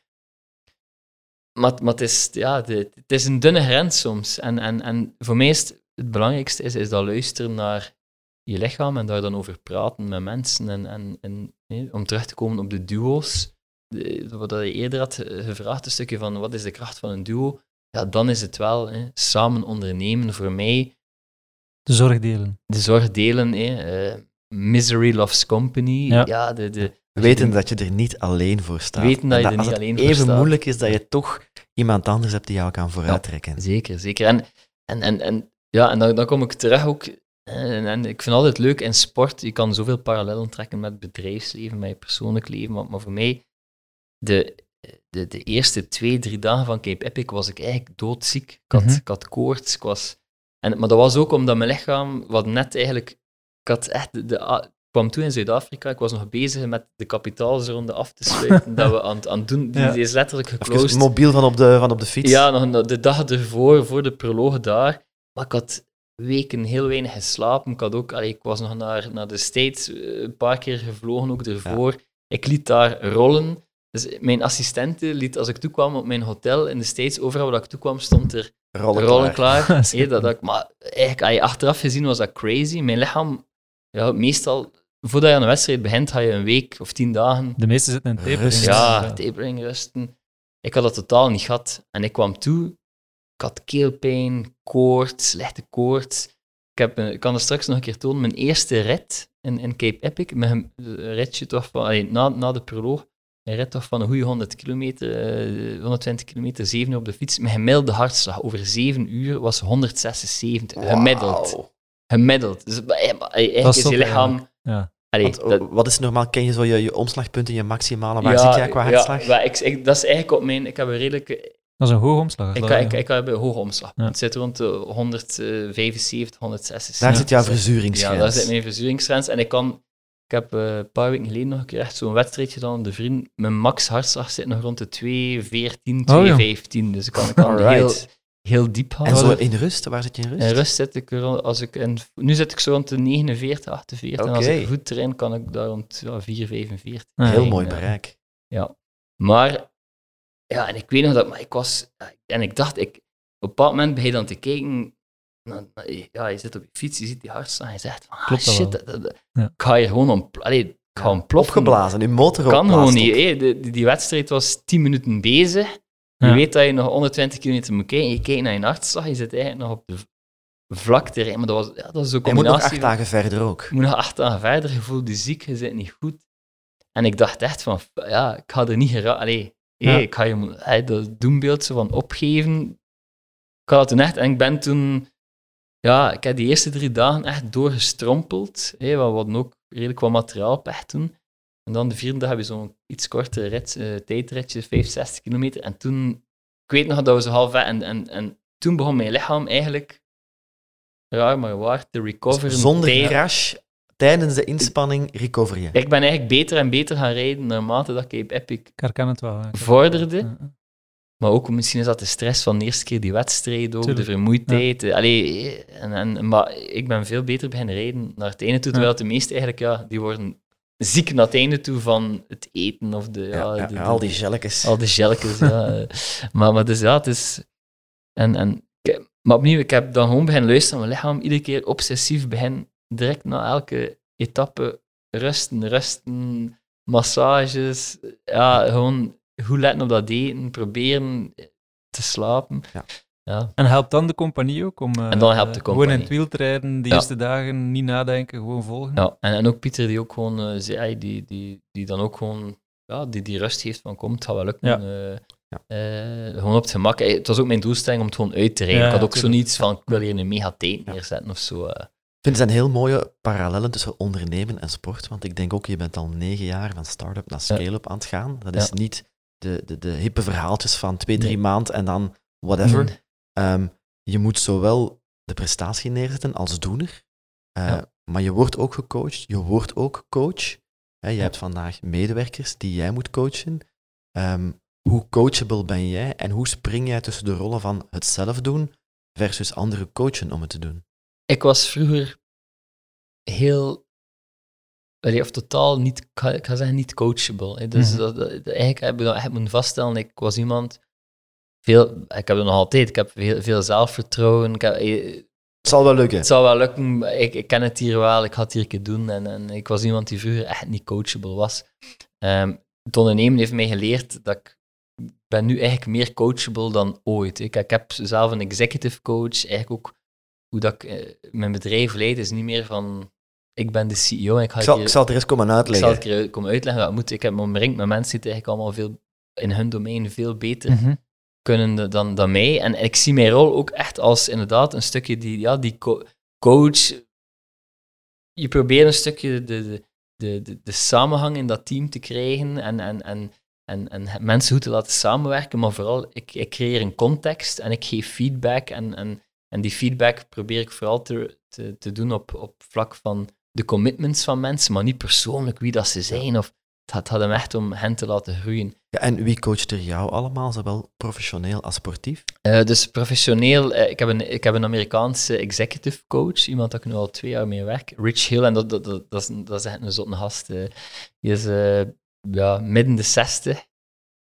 Maar, maar het, is, ja, de, het is een dunne grens soms. En, en, en voor mij is het, het belangrijkste is, is dat luisteren naar je lichaam en daar dan over praten met mensen. En, en, en, nee, om terug te komen op de duo's. De, wat je eerder had gevraagd, een stukje van wat is de kracht van een duo, ja, dan is het wel, hè, samen ondernemen voor mij. De zorg delen. De zorg delen, hè, uh, misery loves company. Ja. Ja, de, de, weten dat je er niet alleen voor staat. Weten dat je er dat, niet alleen voor staat. Als het even moeilijk is dat je toch iemand anders hebt die jou kan vooruittrekken. Ja, zeker, zeker. En, en, en, en, ja, en dan, dan kom ik terug ook, en, en ik vind altijd leuk in sport, je kan zoveel parallellen trekken met bedrijfsleven, met je persoonlijk leven, maar, maar voor mij... De, de, de eerste twee, drie dagen van Cape Epic was ik eigenlijk doodziek. Ik had, mm-hmm. ik had koorts. Ik was, en, maar dat was ook omdat mijn lichaam, wat net eigenlijk... Ik, had echt de, de, ik kwam toe in Zuid-Afrika, ik was nog bezig met de kapitaalsronde af te sluiten. dat we aan, aan het doen... Die, ja. die is letterlijk geclosed. Mobiel van op, de, van op de fiets. Ja, nog de dag ervoor, voor de proloog daar. Maar ik had weken heel weinig geslapen. Ik, had ook, allee, ik was nog naar, naar de States een paar keer gevlogen, ook ervoor. Ja. Ik liet daar rollen. Dus mijn assistente liet, als ik toekwam op mijn hotel in de States, overal waar ik toekwam, stond er rollen, rollen klaar. klaar. Hey, dat, dat ik, maar eigenlijk, achteraf gezien was dat crazy. Mijn lichaam, ja, meestal, voordat je aan een wedstrijd begint, ga je een week of tien dagen... De meeste zitten in tapering. Rust. Ja, ja, tapering, rusten. Ik had dat totaal niet gehad. En ik kwam toe, ik had keelpijn, koorts, slechte koorts. Ik, heb, ik kan dat straks nog een keer tonen. Mijn eerste rit in, in Cape Epic, mijn ritje toch van, na, na de proloog, een rit toch van een goede honderd kilometer, uh, honderdtwintig kilometer, zeven uur op de fiets. Mijn gemiddelde hartslag over zeven uur was honderdzesenzeventig. Wow. Gemiddeld. Gemiddeld. Dus eigenlijk dat is je lichaam... Ja. Allee, Want, dat, wat is normaal? Ken je zo je, je omslagpunt en je maximale? Waar ja, zit je qua hartslag? Ja, ik, ik, dat is eigenlijk op mijn... Ik heb een redelijk... Dat is een hoog omslag. Ik, ik, ik heb een hoog omslag. Ja. Het zit rond de honderdvijfenzeventig, honderdzesenzeventig. Daar zit jouw verzuringsgrens. Ja, daar zit mijn verzuringsgrens. En ik kan... Ik heb uh, een paar weken geleden nog een keer echt zo'n wedstrijdje dan de vriend. Mijn max hartslag zit nog rond de twee veertien, twee vijftien. Oh, dus ik kan, ik kan heel, heel diep gaan. En zo in rust? Waar zit je in rust? In rust zit ik rond, als ik in, nu zit ik zo rond de negenenveertig, achtenveertig. Okay. En als ik goed train, kan ik daar rond ja, vier vijfenveertig. Ah, heel mooi bereik. Ja. Maar, ja, en ik weet nog dat, maar ik was, en ik dacht, ik, op een bepaald moment ben je dan te kijken. Ja, je zit op je fiets, je ziet die hartslag en je zegt van, ah, shit, dat, dat, dat. Ja. Ik ga hier gewoon om, allee, ik ga ja, ontploffen. Opgeblazen, je motor opblazen. Kan gewoon niet. Hey, de, die, die wedstrijd was tien minuten bezig. Ja. Je weet dat je nog honderdtwintig kilometer moet kijken. Je kijkt naar je hartslag, je zit eigenlijk nog op de vlakte. Maar dat was, ja, dat was een combinatie. Je moet nog acht dagen verder ook. Je moet nog acht dagen verder. Je voelt je ziek, je zit niet goed. En ik dacht echt van, ja, ik ga er niet geraken. Allee, hey, ja. Ik ga je hey, dat doembeeld van opgeven. Ik had dat toen echt... En ik ben toen... Ja, ik heb die eerste drie dagen echt doorgestrompeld. Hey, we hadden ook redelijk wat materiaalpech toen. En dan de vierde dag hebben we zo'n iets korter rit, uh, tijdritje, vijfenzestig kilometer. En toen... Ik weet nog dat we zo half... En, en, en toen begon mijn lichaam eigenlijk... Raar maar waar, te recoveren. Zonder tij- crash... Tijdens de inspanning recover je. Ik ben eigenlijk beter en beter gaan rijden naarmate dat Cape Epic het wel, vorderde. Ja. Maar ook misschien is dat de stress van de eerste keer die wedstrijd ook, tuurlijk. De vermoeidheid. Ja. Allee, en, en, maar ik ben veel beter beginnen rijden naar het einde toe. Terwijl ja. de meesten eigenlijk, ja, die worden ziek naar het einde toe van het eten. Of de, ja, ja, ja, de, de, al die gelletjes. Al die gelletjes, ja. Maar, maar dus ja, het is... En, en, maar opnieuw, ik heb dan gewoon beginnen luisteren naar mijn lichaam. Iedere keer obsessief beginnen. Direct na elke etappe rusten, rusten, massages. Ja, gewoon goed letten op dat eten, proberen te slapen. Ja. Ja. En helpt dan de compagnie ook om uh, en dan helpt de compagnie. Gewoon in het wiel te rijden, de ja. eerste dagen niet nadenken, gewoon volgen? Ja, en, en ook Pieter die ook gewoon, uh, zei, die, die, die dan ook gewoon ja, die, die rust heeft van komt, het gaat wel lukken. Ja. Uh, ja. uh, gewoon op het gemak. Hey, het was ook mijn doelstelling om het gewoon uit te rijden. Ja, ik had ook zo'n iets van, ik wil hier een mega tijd neerzetten of zo. Uh. Ik vind het zijn heel mooie parallellen tussen ondernemen en sport, want ik denk ook, je bent al negen jaar van start-up naar scale-up aan het gaan. Dat is ja. niet de, de, de hippe verhaaltjes van twee, drie nee. maanden en dan whatever. Nee. Um, je moet zowel de prestatie neerzetten als doener, uh, ja. maar je wordt ook gecoacht, je wordt ook coach. He, je ja. hebt vandaag medewerkers die jij moet coachen. Um, hoe coachable ben jij en hoe spring jij tussen de rollen van het zelf doen versus andere coachen om het te doen? Ik was vroeger heel, of totaal niet, ik ga zeggen niet coachable. Dus mm-hmm. dat, dat, eigenlijk heb ik dat echt moeten vaststellen. Ik was iemand, veel, ik heb dat nog altijd, ik heb veel, veel zelfvertrouwen. Ik heb, het zal wel lukken. Het zal wel lukken, ik, ik ken het hier wel, ik ga het hier een keer doen. En, en ik was iemand die vroeger echt niet coachable was. Um, het ondernemen heeft mij geleerd dat ik, ik ben nu eigenlijk meer coachable dan ooit. Ik, ik heb zelf een executive coach, eigenlijk ook. Hoe dat ik mijn bedrijf leid, is niet meer van... Ik ben de C E O en ik ga... Ik zal, keer, ik zal het er eens komen uitleggen. Ik zal het er komen uitleggen wat moet. Ik heb me omringd met mensen die het eigenlijk allemaal veel, in hun domein veel beter mm-hmm. kunnen dan, dan mij. En ik zie mijn rol ook echt als inderdaad een stukje die, ja, die co- coach... Je probeert een stukje de, de, de, de, de samenhang in dat team te krijgen en, en, en, en, en mensen goed te laten samenwerken. Maar vooral, ik, ik creëer een context en ik geef feedback en... en En die feedback probeer ik vooral te, te, te doen op, op vlak van de commitments van mensen, maar niet persoonlijk wie dat ze zijn. Of het, het gaat hem echt om hen te laten groeien. Ja, en wie coacht er jou allemaal, zowel professioneel als sportief? Uh, dus professioneel, uh, ik, heb een, ik heb een Amerikaanse executive coach, iemand dat ik nu al twee jaar mee werk, Rich Hill, en dat, dat, dat, dat, is, dat is echt een zotte gast. Uh, die is uh, ja, midden de zestig.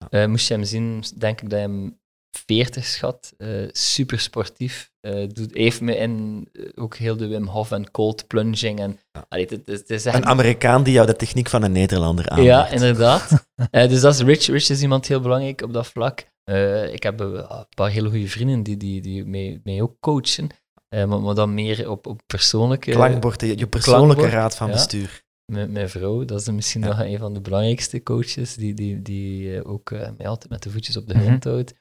Uh, moest je hem zien, denk ik dat hij hem... veertig schat, uh, super sportief. Uh, doet, heeft me in uh, ook heel de Wim Hof en cold plunging. En, ja. allee, het, het is echt... Een Amerikaan die jou de techniek van een Nederlander aanbiedt. Ja, inderdaad. uh, dus dat is Rich. Rich is iemand heel belangrijk op dat vlak. Uh, ik heb uh, een paar hele goede vrienden die, die, die mij, mij ook coachen, uh, maar, maar dan meer op, op persoonlijke... Klankbord, je persoonlijke klankbord, raad van ja. bestuur. Mijn, mijn vrouw, dat is misschien ja. nog een van de belangrijkste coaches die, die, die uh, ook uh, mij altijd met de voetjes op de grond mm-hmm. houdt.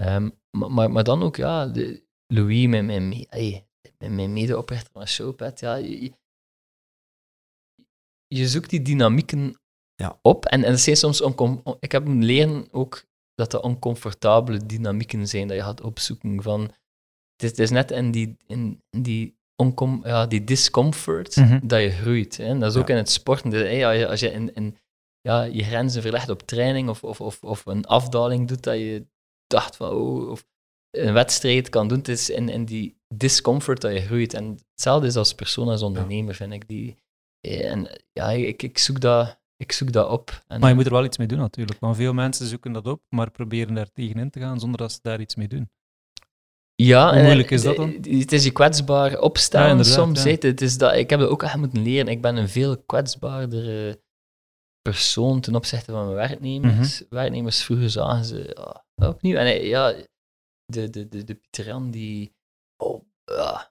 Um, maar, maar, maar dan ook, ja, de, Louis, mijn, mijn, hey, mijn medeoprichter van Showpad, ja, je, je zoekt die dynamieken ja. op. En, en dat zijn soms, oncom- on, ik heb hem leren ook dat dat oncomfortabele dynamieken zijn dat je gaat opzoeken. Van, het, is, het is net in die, in, in die, oncom, ja, die discomfort mm-hmm. dat je groeit. Hè? Dat is ook ja. in het sporten. Dus, hey, als je, als je in, in, ja, je grenzen verlegt op training of, of, of, of een afdaling doet, dat je... dacht van, oh, of een wedstrijd kan doen. Het is in, in die discomfort dat je groeit. En hetzelfde is als persoon, als ondernemer, ja. vind ik. Die, en ja, ik, ik, zoek dat, ik zoek dat op. En, maar je moet er wel iets mee doen natuurlijk. Want veel mensen zoeken dat op, maar proberen daar tegenin te gaan zonder dat ze daar iets mee doen. Ja, hoe moeilijk is dat dan? Het is je kwetsbaar opstaan ja, soms. Ja. Het is dat, ik heb dat ook echt moeten leren. Ik ben een veel kwetsbaardere persoon ten opzichte van mijn werknemers. Mm-hmm. Werknemers vroeger zagen ze... Oh, opnieuw, en ja, de, de, de, de Pieter Jan die oh, ah,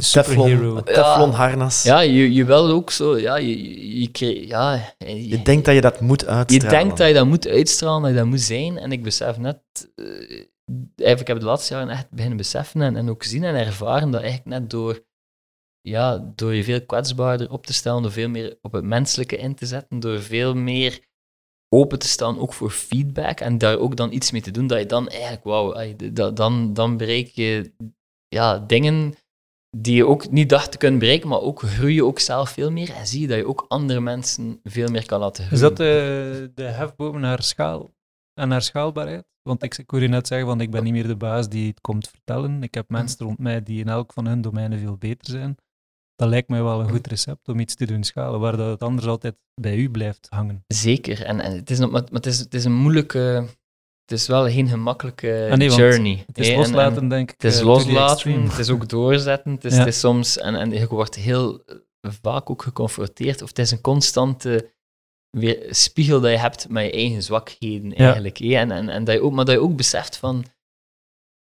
Een superhero. Teflon, teflon ja. harnas. Ja, je, je wil ook zo. Ja, je, je, creë- ja, je, je denkt dat je dat moet uitstralen. Je denkt dat je dat moet uitstralen, dat je dat moet zijn. En ik besef net... Uh, eigenlijk heb ik de laatste jaren echt beginnen beseffen en, en ook zien en ervaren dat eigenlijk net door... Ja, door je veel kwetsbaarder op te stellen, door veel meer op het menselijke in te zetten, door veel meer open te staan, ook voor feedback, en daar ook dan iets mee te doen, dat je dan eigenlijk, wauw, dan, dan bereik je ja, dingen die je ook niet dacht te kunnen bereiken, maar ook groei je ook zelf veel meer en zie je dat je ook andere mensen veel meer kan laten groeien. Is dat de, de hefboom naar schaal en haar schaalbaarheid? Want ik, ik hoor je net zeggen, want ik ben niet meer de baas die het komt vertellen. Ik heb mensen rond mij die in elk van hun domeinen veel beter zijn. Dat lijkt mij wel een goed recept om iets te doen schalen, waar dat het anders altijd bij u blijft hangen. Zeker, en, en het, is nog, maar het, is, het is een moeilijke... Het is wel geen gemakkelijke ah, nee, journey. Het is nee, loslaten, en, en, denk ik. Het is loslaten, het is ook doorzetten. Het is, ja. het is soms... En, en je wordt heel vaak ook geconfronteerd, of het is een constante... weer spiegel dat je hebt met je eigen zwakheden eigenlijk. Ja. En, en, en dat je ook, maar dat je ook beseft van,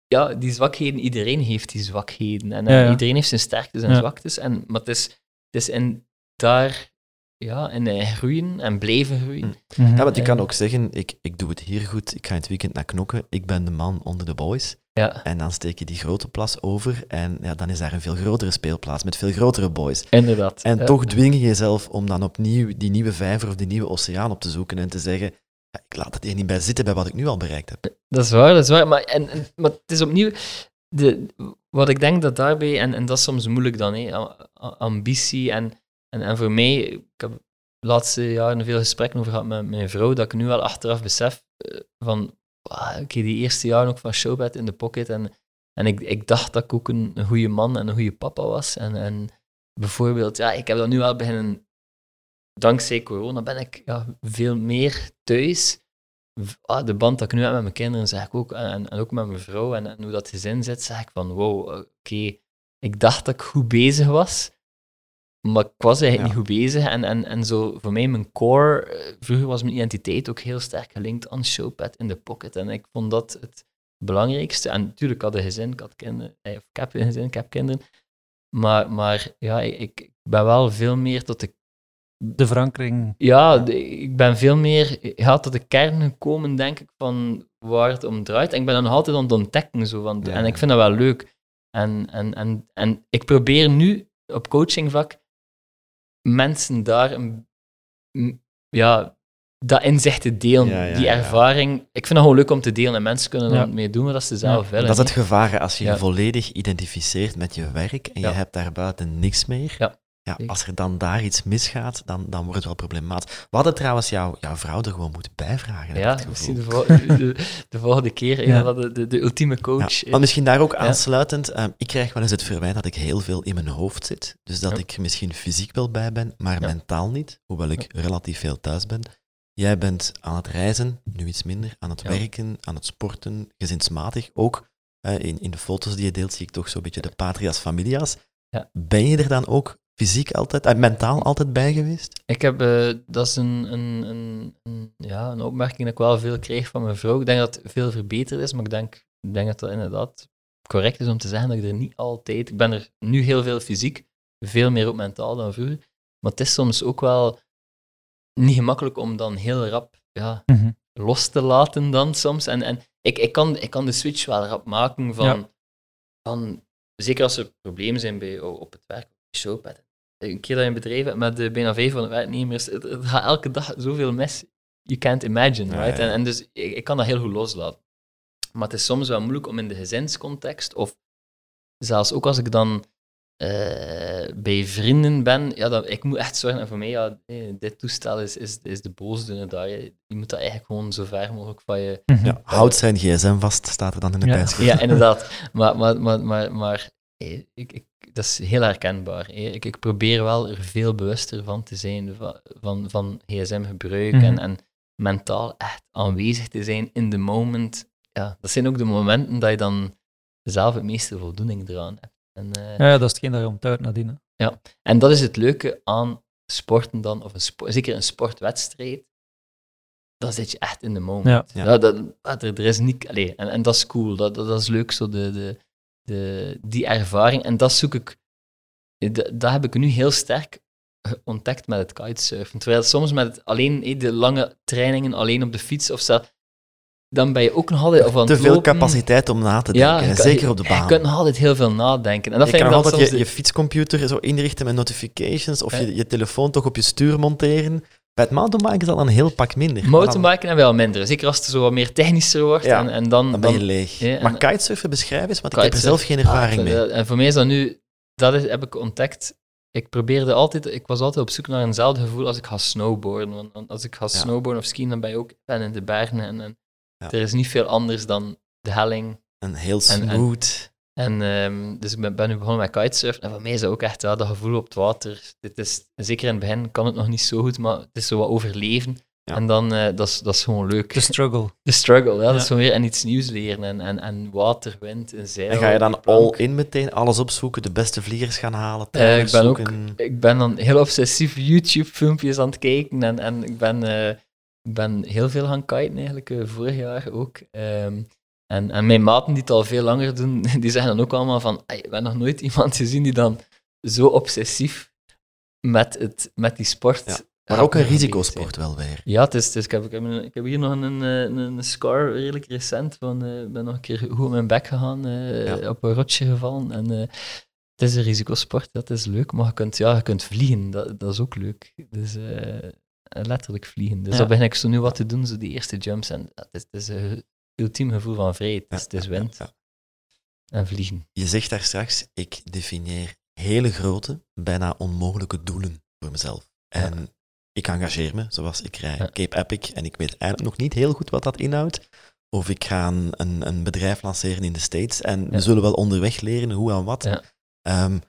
ja, die zwakheden, iedereen heeft die zwakheden. En, ja, ja. Iedereen heeft zijn sterktes en ja. zwaktes. En, maar het is, het is in daar, ja, in groeien en blijven groeien. Ja, want je kan ook zeggen, ik, ik doe het hier goed, ik ga in het weekend naar Knokken, ik ben de man onder de boys. Ja. En dan steek je die grote plas over en ja, dan is daar een veel grotere speelplaats met veel grotere boys. Inderdaad. En ja. toch dwing je jezelf om dan opnieuw die nieuwe vijver of die nieuwe oceaan op te zoeken en te zeggen, ja, ik laat het hier niet bij zitten bij wat ik nu al bereikt heb. Dat is waar, dat is waar. Maar, en, en, maar het is opnieuw, de, wat ik denk dat daarbij, en, en dat is soms moeilijk dan, hè, ambitie en, en, en voor mij, ik heb de laatste jaren veel gesprekken over gehad met mijn vrouw, dat ik nu wel achteraf besef van... Oké, okay, die eerste jaren ook van Showbed in de Pocket. En, en ik, ik dacht dat ik ook een, een goede man en een goede papa was. En, en bijvoorbeeld, ja, ik heb dat nu wel beginnen... Dankzij corona ben ik ja, veel meer thuis. Ah, de band dat ik nu heb met mijn kinderen, zeg ik ook. En, en ook met mijn vrouw en, en hoe dat gezin zit, zeg ik van... Wow, oké, okay, ik dacht dat ik goed bezig was. Maar ik was eigenlijk ja. niet goed bezig. En, en, en zo voor mij, mijn core... Vroeger was mijn identiteit ook heel sterk gelinkt aan Showpad in de Pocket. En ik vond dat het belangrijkste. En natuurlijk, ik had een gezin, ik had kinderen. Eh, of ik heb een gezin, ik heb kinderen. Maar, maar ja, ik, ik ben wel veel meer tot de... De verankering. Ja, de, ik ben veel meer... Ja, tot de kern gekomen, denk ik, van waar het om draait. En ik ben dan altijd aan het ontdekken. Zo, van, ja. En ik vind dat wel leuk. En, en, en, en ik probeer nu, op coachingvak... mensen daar een, ja, dat inzicht te delen, ja, ja, die ervaring. Ja. Ik vind dat gewoon leuk om te delen en mensen kunnen er ja. mee doen wat ze zelf ja. willen. Dat is het gevaar, als je ja. je volledig identificeert met je werk en ja. je hebt daarbuiten niks meer. Ja. Ja, als er dan daar iets misgaat, dan, dan wordt het wel problematisch. We hadden trouwens jouw, jouw vrouw er gewoon moeten bijvragen. Ja, misschien de, vol- de, de volgende keer. Ja. De, de, de ultieme coach. Ja. Maar misschien daar ook aansluitend. Ja. Um, ik krijg wel eens het verwijt dat ik heel veel in mijn hoofd zit. Dus dat ja. ik misschien fysiek wel bij ben, maar ja. mentaal niet. Hoewel ik ja. relatief veel thuis ben. Jij bent aan het reizen, nu iets minder. Aan het ja. werken, aan het sporten, gezinsmatig ook. Uh, in, in de foto's die je deelt zie ik toch zo'n beetje de patrias familias. Ja. Ben je er dan ook... Fysiek altijd, en mentaal altijd bij geweest? Ik heb, uh, dat is een, een, een, een, ja, een opmerking dat ik wel veel kreeg van mijn vrouw. Ik denk dat het veel verbeterd is, maar ik denk, ik denk dat dat inderdaad correct is om te zeggen dat ik er niet altijd... Ik ben er nu heel veel fysiek, veel meer op mentaal dan vroeger. Maar het is soms ook wel niet gemakkelijk om dan heel rap ja, mm-hmm. los te laten dan soms. En, en ik, ik, kan, ik kan de switch wel rap maken van... Ja. van zeker als er problemen zijn bij, op het werk, op de Showpad. Een keer dat je een bedrijf hebt met bijna vijfhonderd werknemers, het, het gaat elke dag zoveel mis. You can't imagine, ja, right? Ja. En, en dus, ik, ik kan dat heel goed loslaten. Maar het is soms wel moeilijk om in de gezinscontext, of zelfs ook als ik dan uh, bij vrienden ben, ja, dan, ik moet echt zorgen, en voor mij, ja, dit toestel is, is, is de boosdoener daar. Je, je moet dat eigenlijk gewoon zo ver mogelijk van je... Ja, uh, houd zijn gsm vast, staat er dan in de ja. tijdschrift. Ja, inderdaad. Maar, maar, maar, maar, maar ik... ik dat is heel herkenbaar. Ik, ik probeer wel er veel bewuster van te zijn, van, van, van gsm-gebruik mm-hmm. en, en mentaal echt aanwezig te zijn in de moment. Ja, dat zijn ook de momenten dat je dan zelf het meeste voldoening eraan hebt. En, uh, ja, ja, dat is hetgeen dat je onthoudt nadien. Hè? Ja, en dat is het leuke aan sporten dan, of een spo- zeker een sportwedstrijd. Dan zit je echt in de moment. Ja. Ja. Ja, dat, dat, er, er is niet, allez, en, en dat is cool, dat, dat, dat is leuk, zo de... de De, die ervaring, en dat zoek ik dat heb ik nu heel sterk ontdekt met het kitesurfen. Terwijl soms met het alleen de lange trainingen alleen op de fiets of zo, dan ben je ook nog altijd... Of aan te veel lopen. Capaciteit om na te denken, ja, zeker op de baan. Je kunt nog altijd heel veel nadenken. En dat je vind kan ik dan altijd soms... je, je fietscomputer zo inrichten met notifications of ja. je, je telefoon toch op je stuur monteren. Bij het mountainbiken is dat dan een heel pak minder. Mountainbiken en wel minder. Zeker als het zo wat meer technischer wordt. Ja, en, en dan, dan ben je leeg. Ja, maar kitesurfen beschrijven is, want kitesurfen, ik heb er zelf geen ervaring ah, mee. En voor mij is dat nu... Dat is, heb ik ontdekt. Ik probeerde altijd... Ik was altijd op zoek naar eenzelfde gevoel als ik ga snowboarden. Want als ik ga ja. snowboarden of skiën, dan ben je ook ben in de bergen. En, en ja. er is niet veel anders dan de helling. En heel smooth. En, en, en um, dus ik ben, ben nu begonnen met kitesurfen. En voor mij is dat ook echt ja, dat gevoel op het water. Dit is, zeker in het begin kan het nog niet zo goed, maar het is zo wat overleven. Ja. En dan, uh, dat is gewoon leuk. De struggle. De struggle, ja, ja. Dat is gewoon weer en iets nieuws leren. En, en, en water, wind, en zeil. En ga je dan all-in meteen alles opzoeken, de beste vliegers gaan halen? Uh, ik, ben ook, ik ben dan heel obsessief YouTube-filmpjes aan het kijken. En, en ik ben, uh, ben heel veel gaan kiten eigenlijk, uh, vorig jaar ook. Um, en, en mijn maten die het al veel langer doen, die zeggen dan ook allemaal van, ik ben nog nooit iemand gezien die dan zo obsessief met, het, met die sport... Ja. Maar ook een risicosport wel weer. Ja, het is, het is, ik, heb, ik, heb, ik heb hier nog een, een, een scar, redelijk recent. Ik uh, ben nog een keer goed op mijn bek gegaan, uh, ja. op een rotje gevallen. En, uh, het is een risicosport, dat is leuk. Maar je kunt, ja, je kunt vliegen, dat, dat is ook leuk. Dus, uh, letterlijk vliegen. Dus ja. dan begin ik zo nu wat te doen, zo die eerste jumps. En het is, het is een ultiem gevoel van vrijheid. Ja. Het is wind ja. en vliegen. Je zegt daar straks, ik definieer hele grote, bijna onmogelijke doelen voor mezelf. En... Ja. Ik engageer me, zoals ik rij Cape Epic en ik weet eigenlijk nog niet heel goed wat dat inhoudt. Of ik ga een, een bedrijf lanceren in de States en ja. we zullen wel onderweg leren hoe en wat. Ja. Um,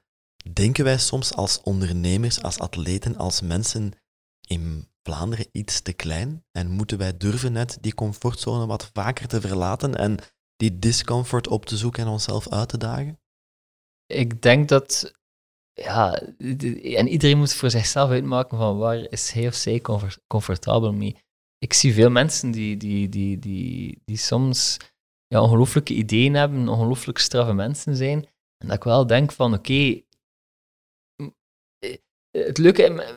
denken wij soms als ondernemers, als atleten, als mensen in Vlaanderen iets te klein? En moeten wij durven net die comfortzone wat vaker te verlaten en die discomfort op te zoeken en onszelf uit te dagen? Ik denk dat... Ja, en iedereen moet voor zichzelf uitmaken van waar is hij of zij comfort, comfortabel mee. Ik zie veel mensen die, die, die, die, die soms ja, ongelooflijke ideeën hebben, ongelooflijk straffe mensen zijn. En dat ik wel denk van, oké, okay, het leuke,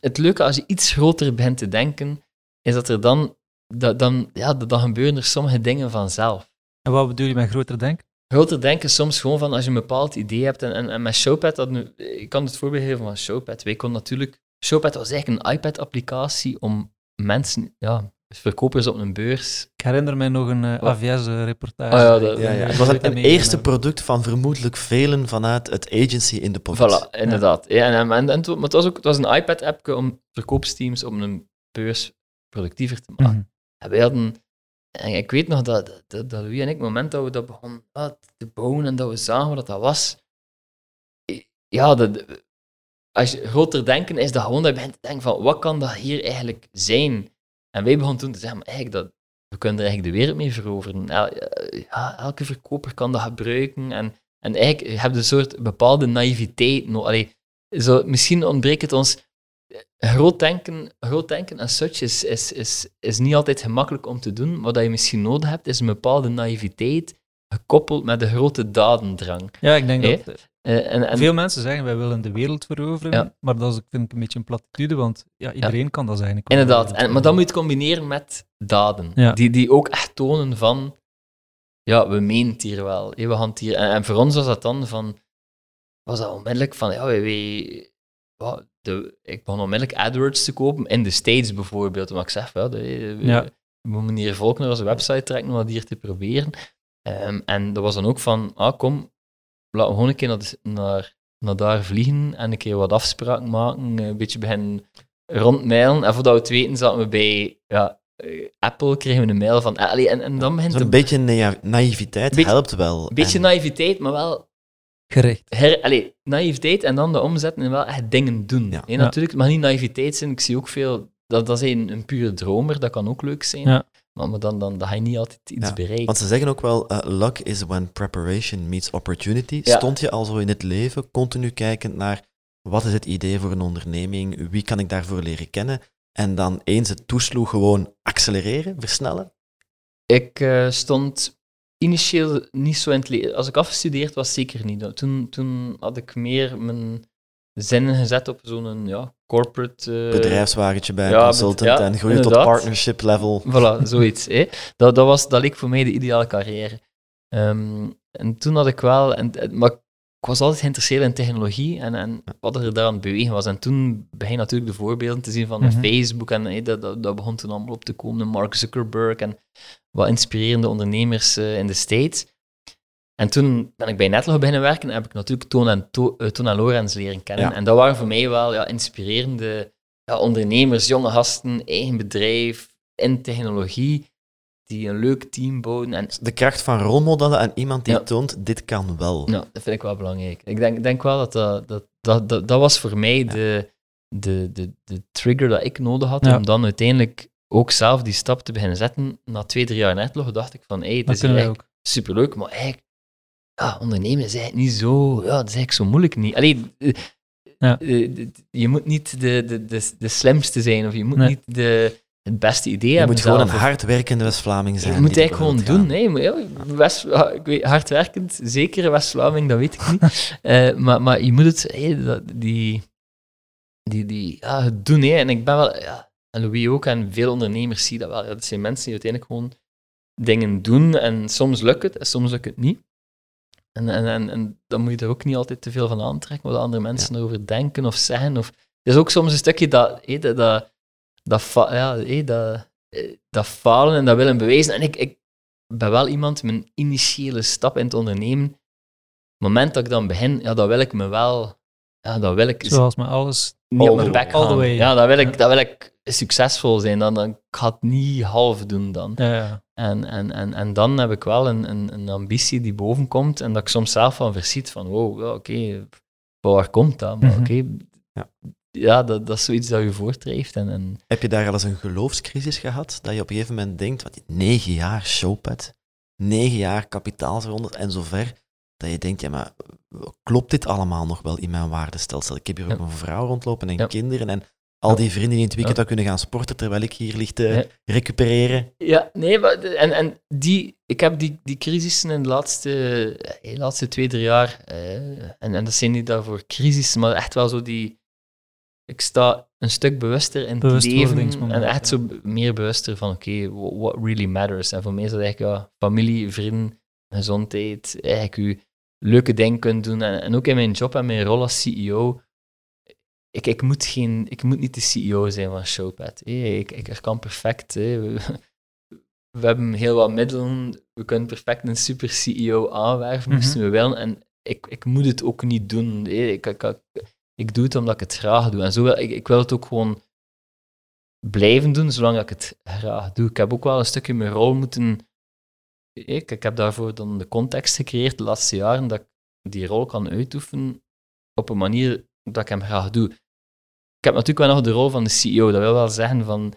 het leuke als je iets groter begint te denken, is dat er dan, dat, dan, ja, dan gebeuren er sommige dingen vanzelf. En wat bedoel je met groter denken? Groter denken soms gewoon van als je een bepaald idee hebt. En, en, en met Showpad, dat nu, ik kan het voorbeeld geven van Showpad. Wij konden natuurlijk... Showpad was eigenlijk een iPad-applicatie om mensen... Ja, verkopers op een beurs... Ik herinner mij nog een uh, A V S-reportage. Oh, ja, dat ja, ja. Het was het eerste product van vermoedelijk velen vanuit het agency in de pocket. Voilà, inderdaad. Ja. Ja, en, en, en, maar het was ook het was een iPad-app om verkoopsteams op een beurs productiever te maken. Mm-hmm. En wij hadden... En ik weet nog dat, dat, dat Louis en ik, het moment dat we dat begonnen te bouwen en dat we zagen wat dat was, ja, dat, als je groter denken is dat gewoon dat je begint te denken van, wat kan dat hier eigenlijk zijn? En wij begonnen toen te zeggen, maar eigenlijk, dat, we kunnen er eigenlijk de wereld mee veroveren. El, ja, elke verkoper kan dat gebruiken. En, en eigenlijk, je hebt een soort bepaalde naïviteit. No, allee, zo, misschien ontbreekt het ons... Groot denken, groot denken as such is, is, is, is niet altijd gemakkelijk om te doen. Wat je misschien nodig hebt, is een bepaalde naïviteit gekoppeld met de grote dadendrang. Ja, ik denk hey? dat... Uh, en, en... Veel mensen zeggen, wij willen de wereld veroveren, ja. maar dat is vind ik een beetje een platitude, want ja, iedereen ja. kan dat eigenlijk. Inderdaad, en, maar dat moet je combineren met daden, ja. die, die ook echt tonen van, ja, we menen het hier wel. Hey, we gaan het hier... En, en voor ons was dat dan van, was dat onmiddellijk van, ja, wij... De, ik begon onmiddellijk AdWords te kopen, in de States bijvoorbeeld, omdat ik zeg, ja, de, ja. we moeten hier volk naar onze website trekken om dat hier te proberen. Um, en dat was dan ook van, ah kom, laten we gewoon een keer naar, de, naar, naar daar vliegen en een keer wat afspraak maken, een beetje beginnen rondmailen. En voordat we het weten zaten we bij ja, Apple, kregen we een mail van, allee, en, en dan begint... Zo'n beetje na- naïviteit beetje, helpt wel. Een beetje en... naïviteit, maar wel... Gericht. Her, allee, naïviteit en dan de omzetten en wel echt dingen doen. Ja. He, natuurlijk, het mag niet naïviteit zijn. Ik zie ook veel... Dat, dat is een, een pure dromer, dat kan ook leuk zijn. Ja. Maar, maar dan, dan, dan ga je niet altijd iets ja. bereiken. Want ze zeggen ook wel, uh, luck is when preparation meets opportunity. Ja. Stond je al zo in het leven, continu kijkend naar wat is het idee voor een onderneming, wie kan ik daarvoor leren kennen? En dan eens het toesloeg gewoon accelereren, versnellen? Ik uh, stond... initieel niet zo in het leven. Als ik afgestudeerd was, zeker niet. Toen, toen had ik meer mijn zinnen gezet op zo'n ja, corporate... Uh, bedrijfswagentje bij een ja, consultant ja, en groeien tot partnership level. Voilà, zoiets. Hè. Dat, dat, was, dat leek voor mij de ideale carrière. Um, en toen had ik wel... En, maar ik was altijd geïnteresseerd in technologie en, en wat er daar aan het bewegen was. En toen begon natuurlijk de voorbeelden te zien van mm-hmm. Facebook en hey, dat, dat, dat begon toen allemaal op te komen. Mark Zuckerberg en wat inspirerende ondernemers uh, in de States. En toen ben ik bij Netlog beginnen werken en heb ik natuurlijk Toon en, to- uh, Toon en Lorenz leren kennen. Ja. En dat waren voor mij wel ja, inspirerende ja, ondernemers, jonge gasten, eigen bedrijf, in technologie, die een leuk team bouwen. En... de kracht van rolmodellen en iemand die ja. toont, dit kan wel. Ja, dat vind ik wel belangrijk. Ik denk, denk wel dat dat, dat, dat, dat dat was voor mij ja. de, de, de, de trigger dat ik nodig had ja. om dan uiteindelijk ook zelf die stap te beginnen zetten. Na twee, drie jaar Netlog dacht ik van, hé, hey, het is eigenlijk superleuk, maar eigenlijk ja, ondernemen is eigenlijk niet zo, ja, dat is eigenlijk zo moeilijk niet. Allee, ja. je moet niet de, de, de, de slimste zijn, of je moet nee. niet de, het beste idee je hebben. Je moet zelf. Gewoon een hardwerkende West-Vlaming zijn. Je moet eigenlijk gewoon gaan. doen, hè. Je moet, West, ik weet, hardwerkend, zeker West-Vlaming, dat weet ik niet. uh, maar, maar je moet het, hey, die, die, die, ja, het doen, hè. En ik ben wel, ja, en Louis ook, en veel ondernemers zien dat wel. Ja, dat zijn mensen die uiteindelijk gewoon dingen doen, en soms lukt het, en soms lukt het niet. En, en, en, en dan moet je er ook niet altijd te veel van aantrekken, wat andere mensen ja. erover denken of zeggen. Of, het is ook soms een stukje dat, hé, dat, dat, dat, ja, hé, dat, dat falen en dat willen bewijzen. En ik, ik ben wel iemand, mijn initiële stap in het ondernemen, het moment dat ik dan begin, ja, dat wil ik me wel... Ja, dat wil ik... Zoals met alles... Niet op mijn bek gaan. Ja, dat wil, ik, dat wil ik succesvol zijn. Dan, dan, ik ga het niet half doen dan. Ja, ja. En, en, en, en dan heb ik wel een, een, een ambitie die boven komt en dat ik soms zelf van verschiet van wow, oké, okay, waar komt dat? Maar mm-hmm. oké, okay, ja, ja dat, dat is zoiets dat je voortdrijft. En, en... Heb je daar al eens een geloofscrisis gehad? Dat je op een gegeven moment denkt, wat, negen jaar Showpad, negen jaar kapitaalsronde en zover, dat je denkt, ja maar, klopt dit allemaal nog wel in mijn waardestelsel? Ik heb hier ook ja. mijn vrouw rondlopen en ja. kinderen en... Al die vrienden die in het weekend ja. kunnen gaan sporten, terwijl ik hier lig te ja. recupereren. Ja, nee, maar, en, en die, ik heb die, die crisissen in de laatste, de laatste twee, drie jaar, eh, en, en dat zijn niet daarvoor crisissen, maar echt wel zo die, ik sta een stuk bewuster in het leven, en echt zo meer bewuster van, oké, okay, what really matters. En voor mij is dat eigenlijk ja, familie, vrienden, gezondheid, eigenlijk je leuke dingen kunt doen. En, en ook in mijn job en mijn rol als C E O, Ik, ik, moet geen, ik moet niet de C E O zijn van Showpad. Hey, ik, ik, ik kan perfect. Hey. We, we hebben heel wat middelen. We kunnen perfect een super C E O aanwerven, mm-hmm. moesten we willen. En ik, ik moet het ook niet doen. Hey, ik, ik, ik, ik doe het omdat ik het graag doe. En zo wil, ik, ik wil het ook gewoon blijven doen, zolang ik het graag doe. Ik heb ook wel een stukje mijn rol moeten... Hey, ik, ik heb daarvoor dan de context gecreëerd de laatste jaren, dat ik die rol kan uitoefenen op een manier dat ik hem graag doe. Ik heb natuurlijk wel nog de rol van de C E O. Dat wil wel zeggen van...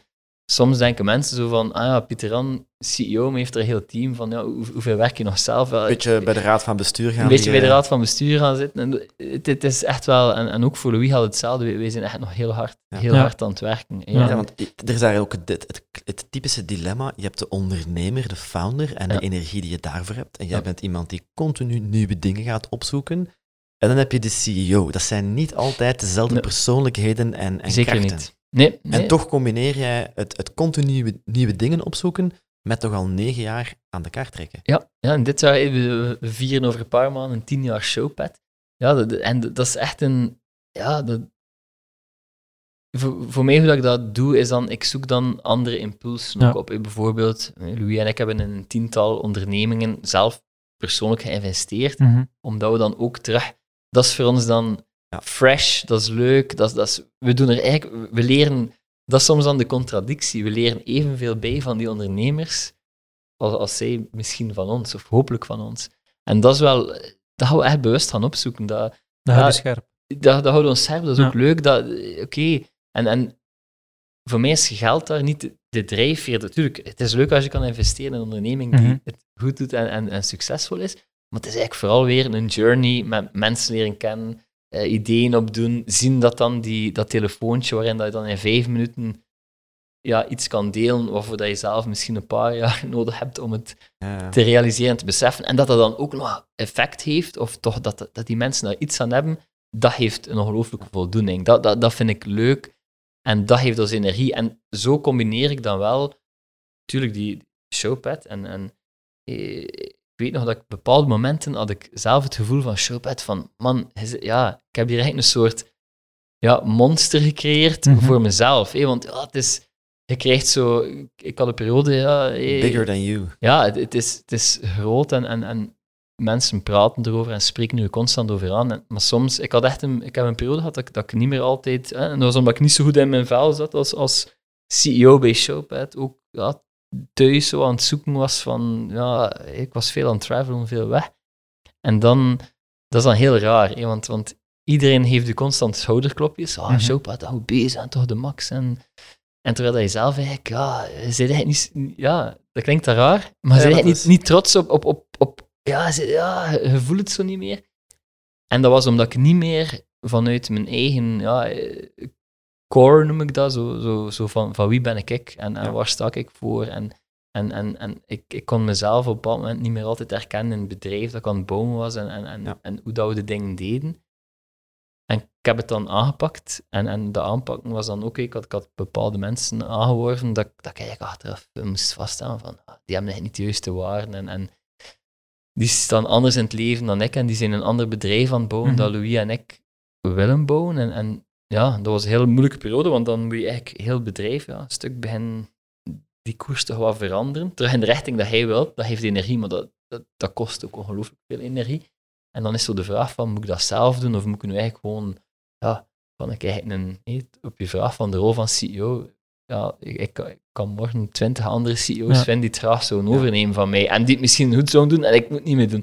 Soms denken mensen zo van... Ah ja, Pieter Jan, C E O, maar heeft er een heel team van... Ja, hoe, hoeveel werk je nog zelf? Een beetje bij de raad van bestuur gaan. Een beetje bij de raad van bestuur gaan zitten. En het, het is echt wel... En, en ook voor Louis had het hetzelfde. Wij zijn echt nog heel hard, ja. heel ja. hard aan het werken. Ja, ja want er is daar ook het, het, het typische dilemma. Je hebt de ondernemer, de founder en ja. de energie die je daarvoor hebt. En jij ja. bent iemand die continu nieuwe dingen gaat opzoeken... En dan heb je de C E O. Dat zijn niet altijd dezelfde nee. persoonlijkheden en, en zeker krachten. Niet. Nee, nee. En toch combineer jij het, het continu nieuwe dingen opzoeken met toch al negen jaar aan de kaart trekken. Ja, ja en dit jaar, we vieren over een paar maanden tien jaar Showpad. Ja, dat, en dat is echt een... Ja, dat, voor, voor mij, hoe ik dat doe, is dan... Ik zoek dan andere impulsen ja. ook op. Bijvoorbeeld, Louis en ik hebben een tiental ondernemingen zelf persoonlijk geïnvesteerd, mm-hmm. omdat we dan ook terug... Dat is voor ons dan ja. fresh, dat is leuk. Dat is, dat is, we doen er eigenlijk, we leren, dat is soms dan de contradictie. We leren evenveel bij van die ondernemers als, als zij misschien van ons, of hopelijk van ons. En dat is wel, dat gaan we echt bewust gaan opzoeken. Dat, dat, dat houden we scherp. Dat, dat houden we ons scherp, dat is ja. ook leuk. Oké, okay. en, en voor mij is geld daar niet de, de drijfveer. Natuurlijk, het is leuk als je kan investeren in een onderneming die mm-hmm. het goed doet en, en, en succesvol is. Maar het is eigenlijk vooral weer een journey met mensen leren kennen, eh, ideeën opdoen, zien dat dan die, dat telefoontje waarin dat je dan in vijf minuten ja, iets kan delen waarvoor dat je zelf misschien een paar jaar nodig hebt om het ja. te realiseren en te beseffen. En dat dat dan ook nog effect heeft, of toch dat, dat die mensen daar iets aan hebben, dat geeft een ongelooflijke voldoening. Dat, dat, dat vind ik leuk en dat geeft ons energie. En zo combineer ik dan wel, natuurlijk die Showpad en... en ik weet nog dat ik op bepaalde momenten had ik zelf het gevoel van Showpad van, man, ja, ik heb hier eigenlijk een soort ja, monster gecreëerd mm-hmm. voor mezelf. Hé, want ja, het is, je krijgt zo, ik had een periode... Ja, hé, bigger than you. Ja, het, het, is, het is groot en, en, en mensen praten erover en spreken er constant over aan. En, maar soms, ik had echt een, ik heb een periode gehad dat ik, dat ik niet meer altijd... Hè, en dat was omdat ik niet zo goed in mijn vel zat als, als C E O bij Showpad. Ook ja, thuis zo aan het zoeken was van... Ja, ik was veel aan het travelen, veel weg. En dan... Dat is dan heel raar, hé, want... want iedereen heeft u constant schouderklopjes. Ah, oh, mm-hmm. Showpad, goed bezig, en toch de max. En, en terwijl je zelf eigenlijk, ja, eigenlijk niet, ja, dat klinkt dat raar, maar ja, ze zijn niet, niet trots op, op, op, op ja, ze, ja, je voelt het zo niet meer. En dat was omdat ik niet meer vanuit mijn eigen ja, core, noem ik dat, zo, zo, zo van, van wie ben ik ik en, en ja. waar sta ik voor. En, en, en, en ik, ik kon mezelf op dat moment niet meer altijd herkennen in het bedrijf dat ik aan het bouwen was en, en, en, ja. en hoe dat we de dingen deden. En ik heb het dan aangepakt. En, en de aanpak was dan ook... Ik had, ik had bepaalde mensen aangeworven dat, dat ik eigenlijk achteraf moest vaststellen van... Die hebben eigenlijk niet de juiste waarden. En, en die staan anders in het leven dan ik. En die zijn een ander bedrijf aan het bouwen mm-hmm. dat Louis en ik willen bouwen. En, en ja, dat was een hele moeilijke periode. Want dan moet je eigenlijk heel het bedrijf ja, een stuk beginnen... Die koers toch wat veranderen. Terug in de richting dat hij wil. Dat geeft energie, maar dat, dat, dat kost ook ongelooflijk veel energie. En dan is zo de vraag van, moet ik dat zelf doen? Of moet ik nu eigenlijk gewoon, ja, kan ik eigenlijk een, nee, op je vraag van de rol van C E O, ja, ik, ik, ik kan morgen twintig andere C E O's ja. vinden die het graag zouden ja. overnemen van mij. En die het misschien goed zouden doen en ik moet het niet meer doen.